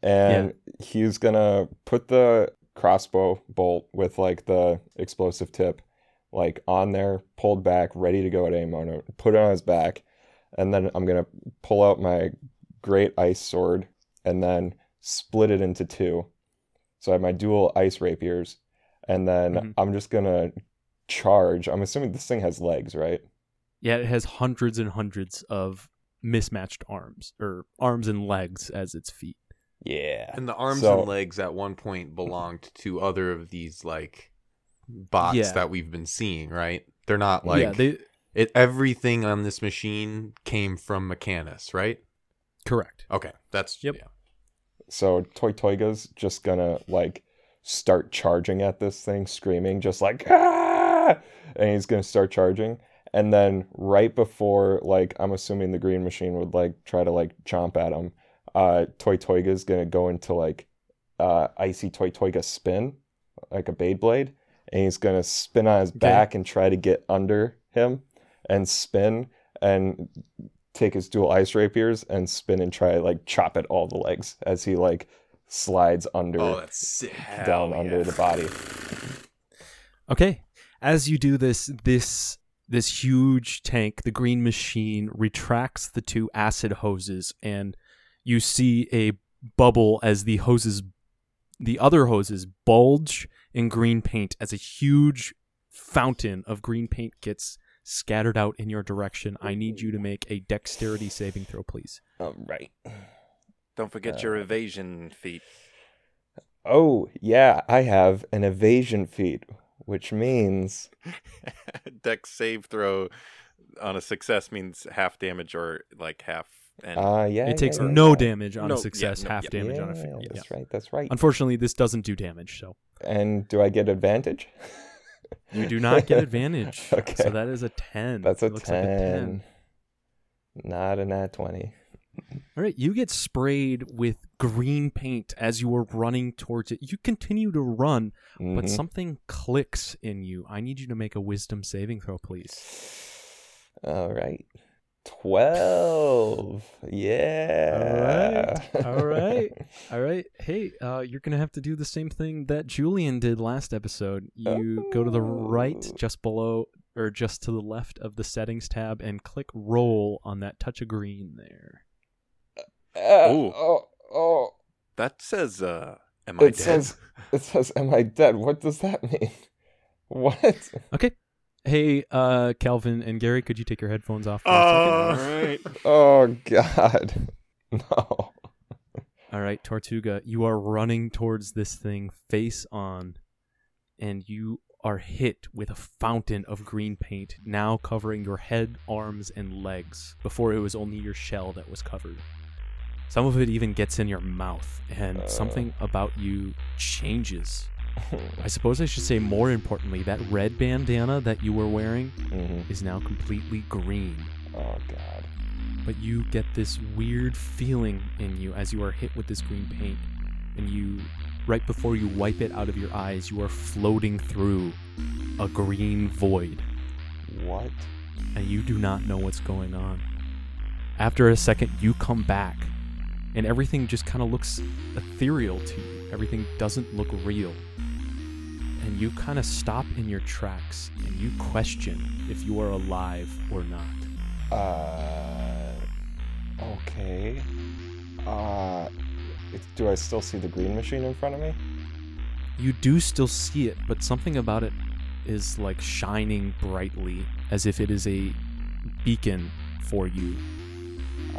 And yeah. He's gonna put the crossbow bolt with like the explosive tip like on there, pulled back, ready to go at any moment, put it on his back, and then I'm gonna pull out my great ice sword and then split it into two. So I have my dual ice rapiers, and then mm-hmm. I'm just gonna charge. I'm assuming this thing has legs, right? Yeah, it has hundreds and hundreds of mismatched arms, or arms and legs as its feet. Yeah. And the arms so, and legs at one point belonged to other of these like bots yeah. that we've been seeing, right? They're not like yeah, they, it everything on this machine came from Mechanus, right? Correct. Okay. That's yep. Yeah. So Toy Toyga's just gonna like start charging at this thing, screaming just like ah! And he's gonna start charging. And then right before like I'm assuming the green machine would like try to like chomp at him. uh, Tortuga is going to go into like uh, Icy Tortuga spin, like a Beyblade, and he's going to spin on his back okay. and try to get under him and spin and take his dual ice rapiers and spin and try to like chop at all the legs as he like slides under oh, that's sick. down Hell under yeah. the body. Okay. As you do this, this this huge tank, the Green Machine, retracts the two acid hoses, and you see a bubble as the hoses, the other hoses, bulge in green paint as a huge fountain of green paint gets scattered out in your direction. I need you to make a dexterity saving throw, please. All right. Don't forget uh, your evasion feat. Oh, yeah, I have an evasion feat. Which means... Dex save throw on a success means half damage or like half... And... Uh, yeah, it yeah, takes yeah, no yeah. damage on no, a success, yeah, no, half yeah. damage yeah, on a fail. Yeah, that's yeah. right, that's right. Unfortunately, this doesn't do damage, so... And do I get advantage? You do not get advantage. Okay. So that is a ten. That's a ten. Like a ten. Not a nat twenty. All right, you get sprayed with green paint as you are running towards it. You continue to run, mm-hmm. but something clicks in you. I need you to make a wisdom saving throw, please. All right. twelve. Yeah. All right. All right. All right. Hey, uh, you're going to have to do the same thing that Julian did last episode. You oh. go to the right, just below, or just to the left of the settings tab, and click roll on that touch of green there. Uh, Ooh. Oh, oh. That says, uh, am I it dead? Says, it says, am I dead? What does that mean? What? Okay. Hey, uh, Calvin and Gary, could you take your headphones off for oh, a second? All right. Oh, God. No. All right, Tortuga, you are running towards this thing face on, and you are hit with a fountain of green paint, now covering your head, arms, and legs. Before, it was only your shell that was covered. Some of it even gets in your mouth, and uh, something about you changes. I suppose I should say, more importantly, that red bandana that you were wearing mm-hmm. is now completely green. Oh, God. But you get this weird feeling in you as you are hit with this green paint, and you, right before you wipe it out of your eyes, you are floating through a green void. What? And you do not know what's going on. After a second, you come back. And everything just kind of looks ethereal to you. Everything doesn't look real. And you kind of stop in your tracks and you question if you are alive or not. Uh, okay. Uh, do I still see the green machine in front of me? You do still see it, but something about it is like shining brightly as if it is a beacon for you.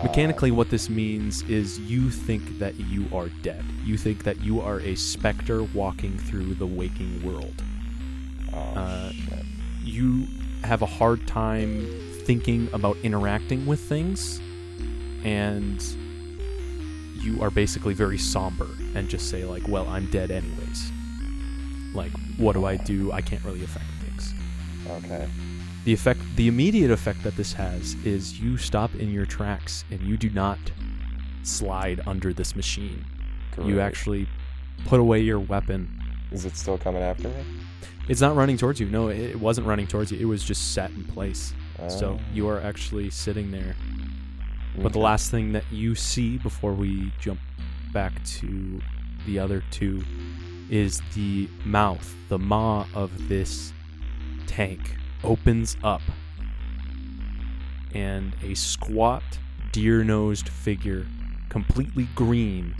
Mechanically, what this means is you think that you are dead. You think that you are a specter walking through the waking world. Oh, uh, shit. You have a hard time thinking about interacting with things, and you are basically very somber and just say, like, well, I'm dead anyways. Like, what do I do? I can't really affect things. Okay. The effect, the immediate effect that this has is you stop in your tracks and you do not slide under this machine. Great. You actually put away your weapon. Is it still coming after me? It's not running towards you. No, it wasn't running towards you. It was just set in place. Oh. So you are actually sitting there. Okay. But the last thing that you see before we jump back to the other two is the mouth, the maw of this tank opens up, and a squat, deer-nosed figure, completely green,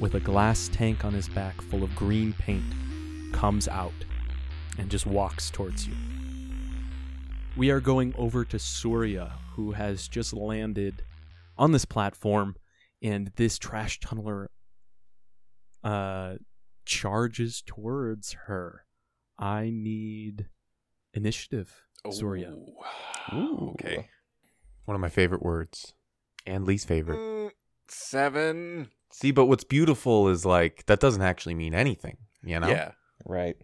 with a glass tank on his back full of green paint, comes out and just walks towards you. We are going over to Surya, who has just landed on this platform, and this trash tunneler uh, charges towards her. I need... initiative, oh. Surya. Ooh. Okay. One of my favorite words. And least favorite. Mm, seven. See, but what's beautiful is, like, that doesn't actually mean anything, you know? Yeah. Right.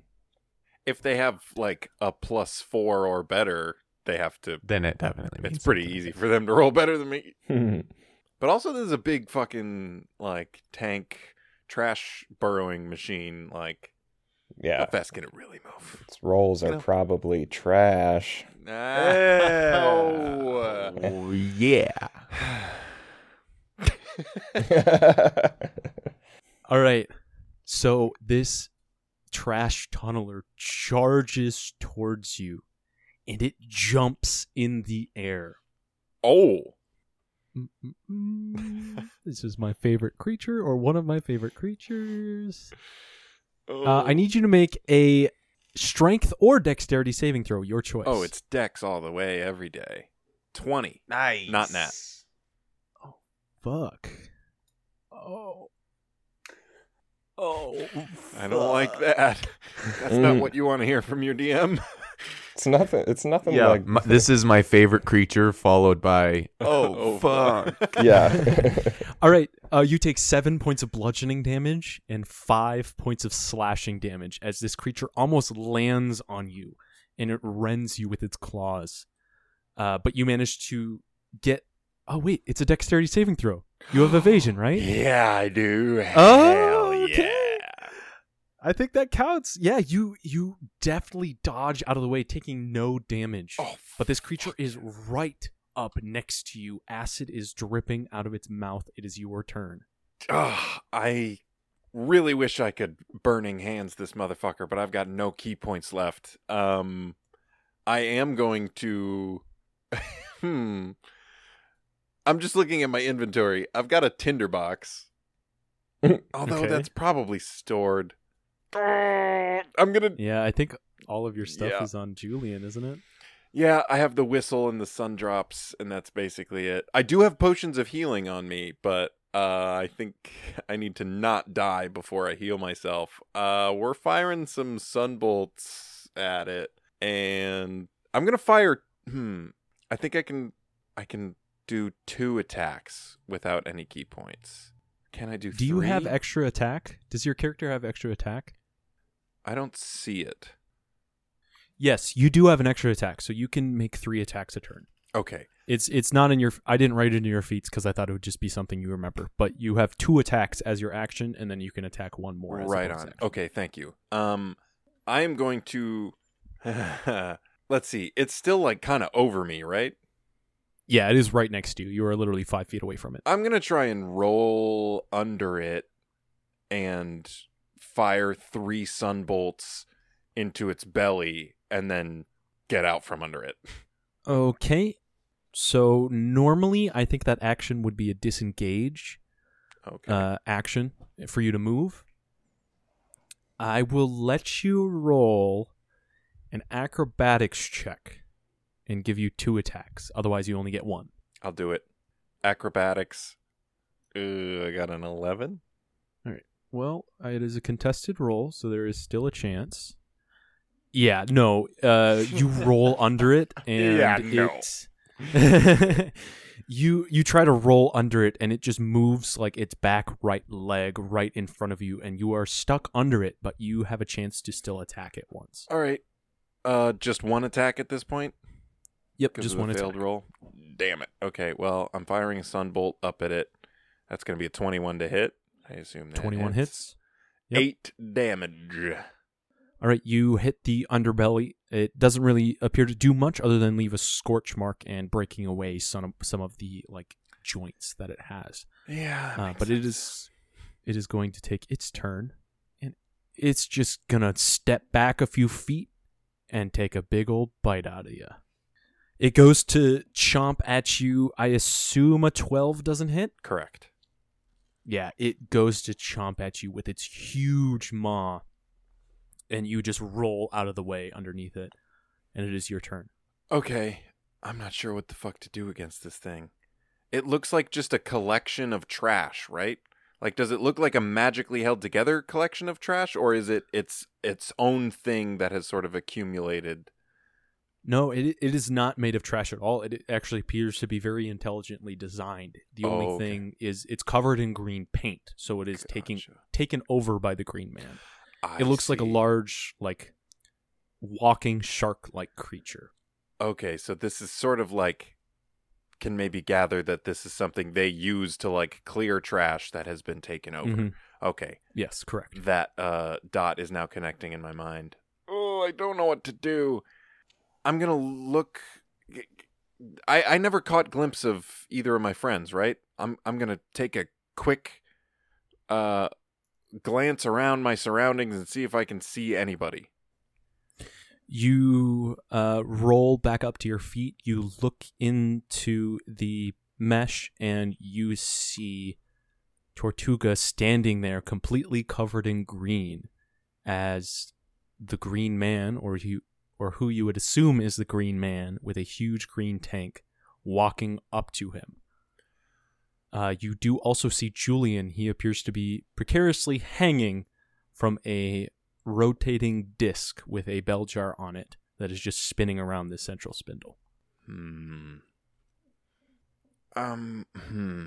If they have, like, a plus four or better, they have to... Then it definitely means It's pretty something. Easy for them to roll better than me. But also there's a big fucking, like, tank trash burrowing machine. Like, yeah. How fast can it really move? Its rolls you are know? probably trash. Uh, oh. oh, yeah. All right. So this trash tunneler charges towards you, and it jumps in the air. Oh. Mm-mm-mm. This is my favorite creature, or one of my favorite creatures. Oh. Uh, I need you to make a strength or dexterity saving throw, your choice. Oh, it's dex all the way, every day. twenty. Nice. Not nat. Oh, fuck. Oh. Oh, fuck. I don't like that. That's mm. not what you want to hear from your D M. It's nothing. It's nothing yeah, like my, this is my favorite creature, followed by oh, oh fuck. Yeah. All right. Uh, you take seven points of bludgeoning damage and five points of slashing damage as this creature almost lands on you, and it rends you with its claws. Uh, but you manage to get. Oh wait, it's a dexterity saving throw. You have evasion, right? Yeah, I do. Oh, hell okay. yeah. I think that counts. Yeah, you you deftly dodge out of the way, taking no damage. Oh, but this creature is right up next to you. Acid is dripping out of its mouth. It is your turn. Oh, I really wish I could burning hands this motherfucker, but I've got no key points left. Um, I am going to... hmm. I'm just looking at my inventory. I've got a tinderbox. Although okay. that's probably stored... I'm gonna. Yeah, I think all of your stuff yeah. is on Julian, isn't it? Yeah, I have the whistle and the sun drops, and that's basically it. I do have potions of healing on me, but uh, I think I need to not die before I heal myself. Uh, we're firing some sunbolts at it, and I'm gonna fire. Hmm. I think I can. I can do two attacks without any key points. Can I do three? Do you have extra attack? Does your character have extra attack? I don't see it. Yes, you do have an extra attack, so you can make three attacks a turn. Okay. It's it's not in your... I didn't write it in your feats because I thought it would just be something you remember, but you have two attacks as your action, and then you can attack one more. As right on. Action. Okay, thank you. Um, I am going to... Let's see. It's still like kind of over me, right? Yeah, it is right next to you. You are literally five feet away from it. I'm going to try and roll under it and fire three sunbolts into its belly and then get out from under it. Okay. So normally I think that action would be a disengage okay. uh, action for you to move. I will let you roll an acrobatics check. And give you two attacks. Otherwise, you only get one. I'll do it. Acrobatics. Ooh, I got an eleven. All right. Well, it is a contested roll, so there is still a chance. Yeah, no. Uh, you roll under it, and yeah, no. it... you, you try to roll under it, and it just moves like its back right leg right in front of you, and you are stuck under it, but you have a chance to still attack it once. All right. Uh, just one attack at this point? Yep, just one failed roll. Damn it. Okay, well, I'm firing a sunbolt up at it. That's going to be a twenty-one to hit. I assume that twenty-one hits. hits. Yep. Eight damage. All right, you hit the underbelly. It doesn't really appear to do much other than leave a scorch mark and breaking away some of, some of the like joints that it has. Yeah, uh, but sense. it is it is going to take its turn, and it's just going to step back a few feet and take a big old bite out of you. It goes to chomp at you. I assume a twelve doesn't hit? Correct. Yeah, it goes to chomp at you with its huge maw, and you just roll out of the way underneath it, and it is your turn. Okay, I'm not sure what the fuck to do against this thing. It looks like just a collection of trash, right? Like, does it look like a magically held together collection of trash, or is it its its own thing that has sort of accumulated? No, it it is not made of trash at all. It actually appears to be very intelligently designed. The oh, only okay. thing is it's covered in green paint, so it is gotcha. taken taken over by the Green Man. I it looks see. like a large, like walking shark-like creature. Okay, so this is sort of like can maybe gather that this is something they use to like clear trash that has been taken over. Mm-hmm. Okay. Yes, correct. That uh, dot is now connecting in my mind. Oh, I don't know what to do. I'm going to look. I, I never caught glimpse of either of my friends, right? I'm I'm going to take a quick uh, glance around my surroundings and see if I can see anybody. You uh, roll back up to your feet. You look into the mesh and you see Tortuga standing there completely covered in green as the Green Man, or you... or who you would assume is the Green Man with a huge green tank, walking up to him. Uh, you do also see Julian. He appears to be precariously hanging from a rotating disc with a bell jar on it that is just spinning around this central spindle. Hmm. Um. Hmm.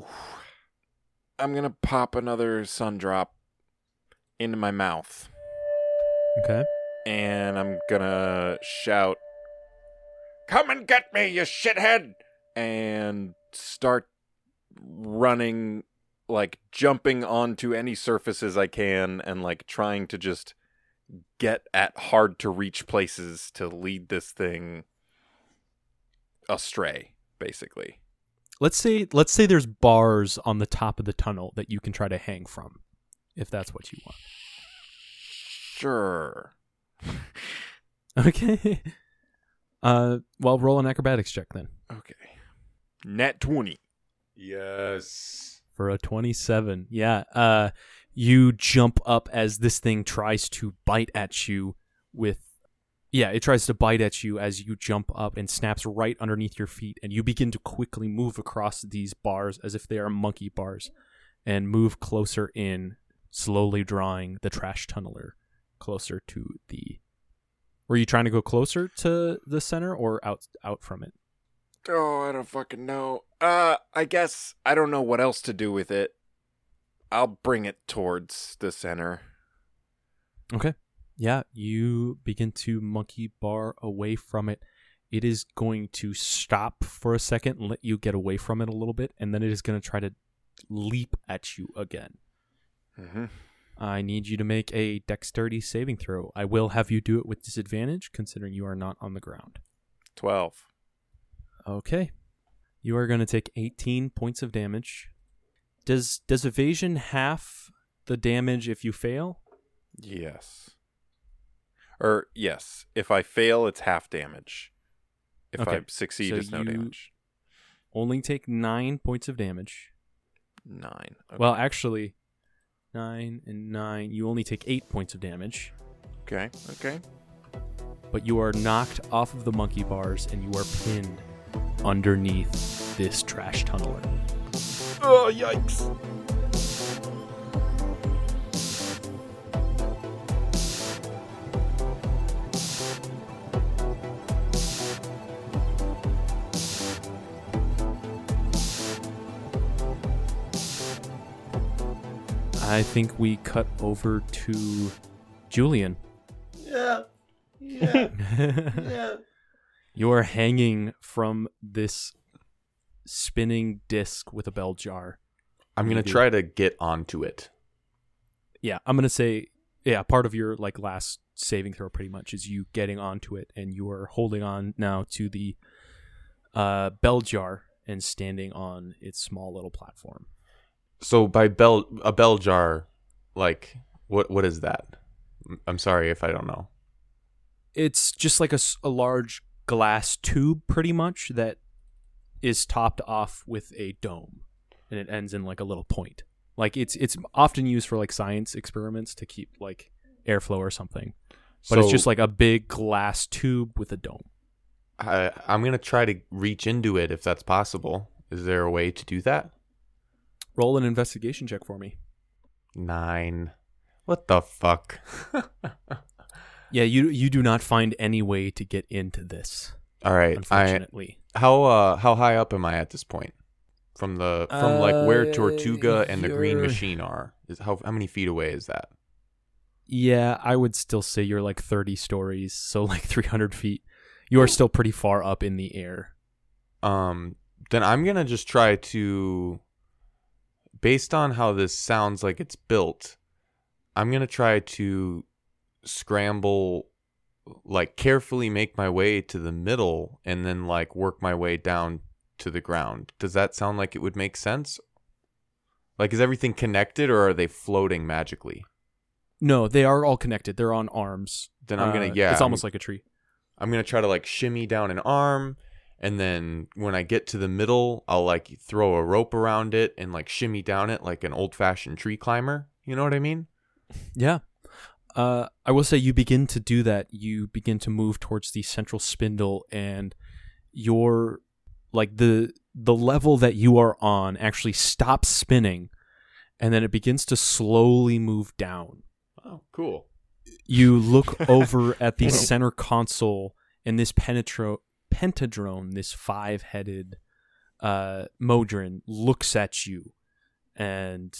Oof. I'm going to pop another sun drop into my mouth. Okay. And I'm gonna shout, "Come and get me, you shithead!" And start running, like jumping onto any surfaces I can and like trying to just get at hard to reach places to lead this thing astray, basically. Let's say let's say there's bars on the top of the tunnel that you can try to hang from, if that's what you want. Sure. Okay. Uh, well, roll an acrobatics check then. Okay. Net twenty. Yes. For a twenty-seven. Yeah. Uh, you jump up as this thing tries to bite at you with... Yeah, it tries to bite at you as you jump up and snaps right underneath your feet, and you begin to quickly move across these bars as if they are monkey bars and move closer in, slowly drawing the trash tunneler closer to the... Were you trying to go closer to the center or out out from it? Oh, I don't fucking know. Uh, I guess I don't know what else to do with it. I'll bring it towards the center. Okay. Yeah, you begin to monkey bar away from it. It is going to stop for a second and let you get away from it a little bit, and then it is going to try to leap at you again. Mm-hmm. I need you to make a dexterity saving throw. I will have you do it with disadvantage, considering you are not on the ground. twelve. Okay. You are going to take eighteen points of damage. Does does evasion half the damage if you fail? Yes. Or, yes. If I fail, it's half damage. If okay. I succeed, so it's no damage. Only take nine points of damage. nine. Okay. Well, actually... Nine and nine. You only take eight points of damage. Okay, okay. But you are knocked off of the monkey bars and you are pinned underneath this trash tunneler. Oh, yikes. I think we cut over to Julian. Yeah. Yeah. Yeah. You're hanging from this spinning disc with a bell jar. I'm going to try to get onto it. Yeah, I'm going to say, yeah, part of your like last saving throw pretty much is you getting onto it, and you are holding on now to the uh, bell jar and standing on its small little platform. So by bell a bell jar, like what what is that? I'm sorry if I don't know. It's just like a, a large glass tube, pretty much, that is topped off with a dome, and it ends in like a little point. Like it's it's often used for like science experiments to keep like airflow or something. But so it's just like a big glass tube with a dome. I, I'm gonna try to reach into it if that's possible. Is there a way to do that? Roll an investigation check for me. Nine. What the fuck? Yeah, you you do not find any way to get into this. All right. Unfortunately. I, how uh how high up am I at this point? From the from uh, like where Tortuga and the Green Machine are. Is how how many feet away is that? Yeah, I would still say you're like thirty stories, so like three hundred feet. You are still pretty far up in the air. Um, then I'm going to just try to, based on how this sounds like it's built, I'm going to try to scramble, like carefully make my way to the middle and then like work my way down to the ground. Does that sound like it would make sense? Like, is everything connected or are they floating magically? No, they are all connected. They're on arms. Then I'm going to, uh, yeah. It's almost I'm, like a tree. I'm going to try to like shimmy down an arm. And then when I get to the middle, I'll like throw a rope around it and like shimmy down it like an old fashioned tree climber. You know what I mean? Yeah. Uh, I will say you begin to do that. You begin to move towards the central spindle and your, like the, the level that you are on actually stops spinning and then it begins to slowly move down. Oh, cool. You look over at the center console and this penetro- Pentadrone, this five-headed uh, Modron, looks at you and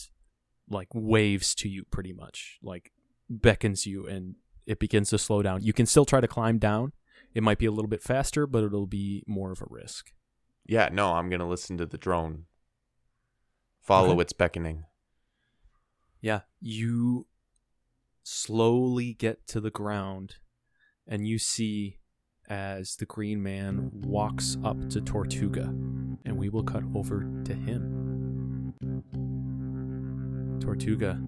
like waves to you pretty much, like beckons you, and it begins to slow down. You can still try to climb down. It might be a little bit faster, but it'll be more of a risk. Yeah, no, I'm going to listen to the drone. Follow okay. its beckoning. Yeah, you slowly get to the ground, and you see as the Green Man walks up to Tortuga, and we will cut over to him. Tortuga.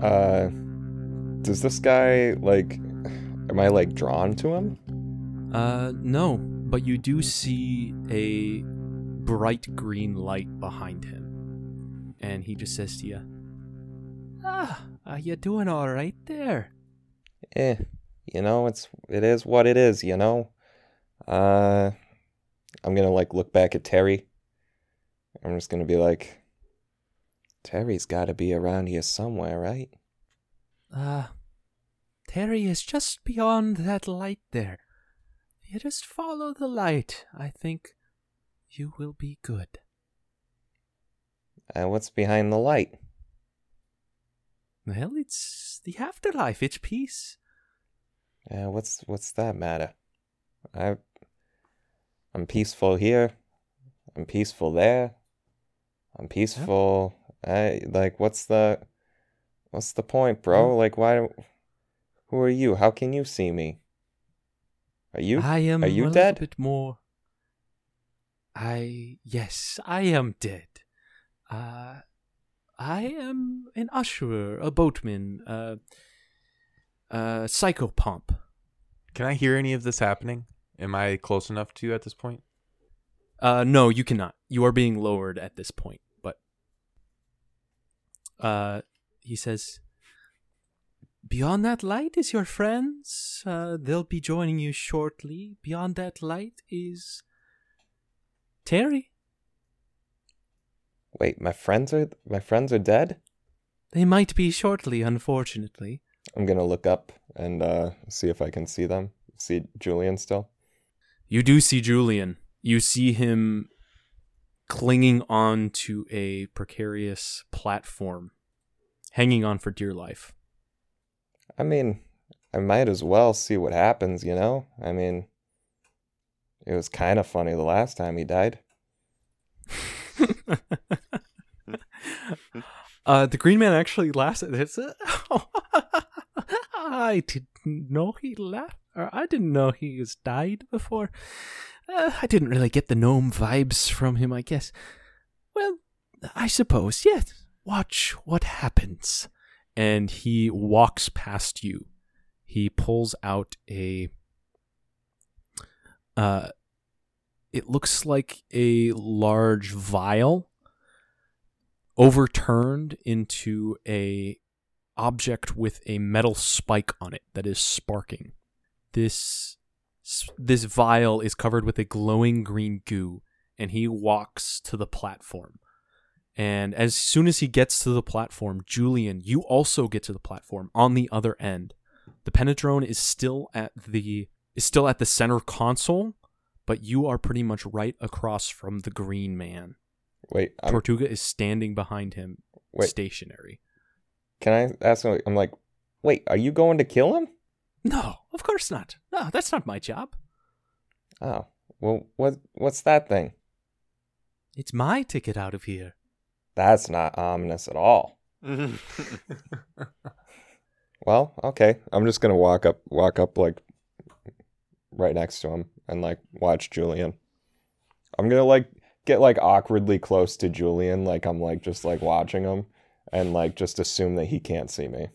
Uh... Does this guy, like, am I, like, drawn to him? Uh, no, but you do see a bright green light behind him. And he just says to you, "Ah, are you doing all right there?" Eh, you know, it's, it is what it is, you know? Uh, I'm gonna, like, look back at Terry. I'm just gonna be like, Terry's gotta be around here somewhere, right? Uh, Terry is just beyond that light there. You just follow the light. I think you will be good. Uh, what's behind the light? Well, it's the afterlife. It's peace. Uh, what's what's that matter? I, I'm peaceful here. I'm peaceful there. I'm peaceful. Yep. I like. What's the What's the point, bro? Like, why? Who are you? How can you see me? Are you? I am. Are you a dead? Little bit more. I yes, I am dead. Uh, I am an usherer, a boatman, a uh, uh, psychopomp. Can I hear any of this happening? Am I close enough to you at this point? Uh, no, you cannot. You are being lowered at this point, but uh. He says, "Beyond that light is your friends. Uh, they'll be joining you shortly. Beyond that light is Terry." Wait, my friends are my friends are dead? They might be shortly, unfortunately. I'm gonna look up and uh, see if I can see them. See Julian still? You do see Julian. You see him clinging on to a precarious platform. Hanging on for dear life. I mean, I might as well see what happens, you know? I mean, it was kind of funny the last time he died. uh, the Green Man actually laughs at this. I didn't know he laughed, or I didn't know he has died before. Uh, I didn't really get the gnome vibes from him, I guess. Well, I suppose, yes. Watch what happens. And he walks past you. He pulls out a... Uh, it looks like a large vial overturned into a object with a metal spike on it that is sparking. This, this vial is covered with a glowing green goo, and he walks to the platform. And as soon as he gets to the platform, Julian, you also get to the platform on the other end. The Pentadrone is still at the is still at the center console, but you are pretty much right across from the Green Man. Wait, I'm... Tortuga is standing behind him, wait, stationary. Can I ask him? I'm like, wait, are you going to kill him? No, of course not. No, that's not my job. Oh, well, what what's that thing? It's my ticket out of here. That's not ominous at all. Well, okay. I'm just gonna walk up, walk up like right next to him and like watch Julian. I'm gonna like get like awkwardly close to Julian, like I'm like just like watching him and like just assume that he can't see me.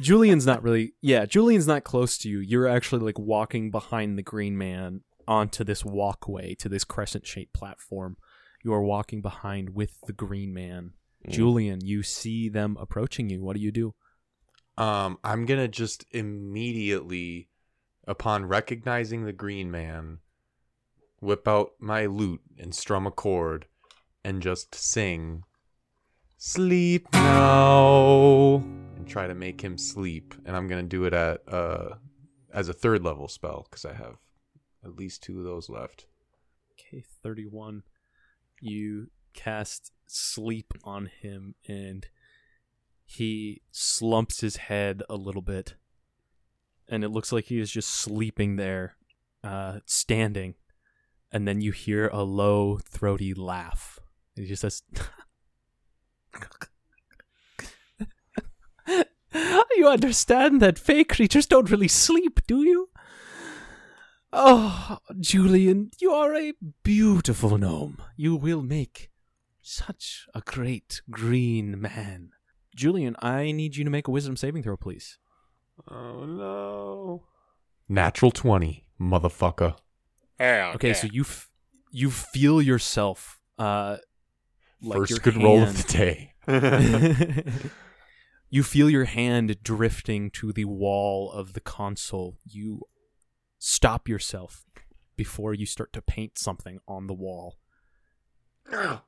Julian's not really, yeah, Julian's not close to you. You're actually like walking behind the Green Man onto this walkway to this crescent-shaped platform. You are walking behind with the Green Man. Mm. Julian, you see them approaching you. What do you do? Um, I'm going to just immediately, upon recognizing the Green Man, whip out my lute and strum a chord and just sing, "Sleep now," and try to make him sleep. And I'm going to do it at uh, as a third level spell because I have at least two of those left. Okay, thirty-one. You cast sleep on him and he slumps his head a little bit and it looks like he is just sleeping there, uh, standing. And then you hear a low, throaty laugh. And he just says, "You understand that fake creatures don't really sleep, do you? Oh, Julian, you are a beautiful gnome. You will make such a great Green Man." Julian, I need you to make a wisdom saving throw, please. Oh, no. Natural twenty, motherfucker. Okay, okay, so you f- you feel yourself. Uh, like First your good hand... roll of the day. You feel your hand drifting to the wall of the console. You stop yourself before you start to paint something on the wall. No.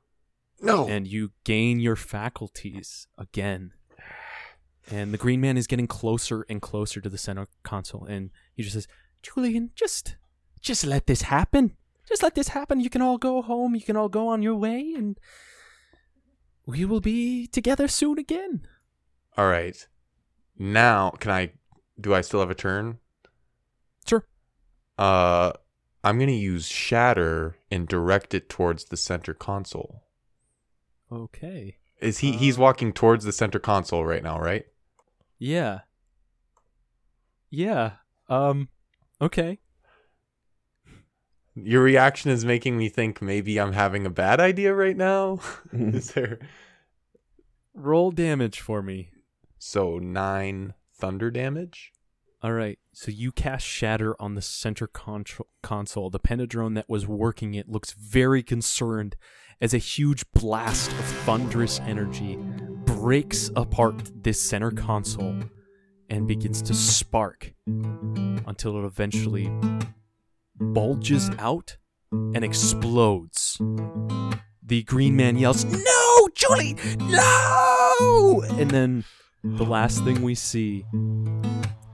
No. And you gain your faculties again. And the Green Man is getting closer and closer to the center console. And he just says, "Julian, just... Just let this happen. Just let this happen. You can all go home. You can all go on your way. And we will be together soon again." All right. Now, can I... Do I still have a turn? Sure. Uh, I'm going to use Shatter and direct it towards the center console. Okay. Is he? Uh, he's walking towards the center console right now, right? Yeah. Yeah. Um. Okay. Your reaction is making me think maybe I'm having a bad idea right now. Is there... Roll damage for me. So nine thunder damage. All right. So you cast Shatter on the center con- console. The Pentadrone that was working it looks very concerned as a huge blast of thunderous energy breaks apart this center console and begins to spark until it eventually bulges out and explodes. The Green Man yells, "No, Julie, no!" And then the last thing we see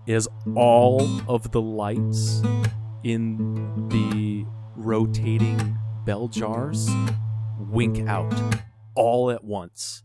is all of the lights in the rotating bell jars wink out all at once.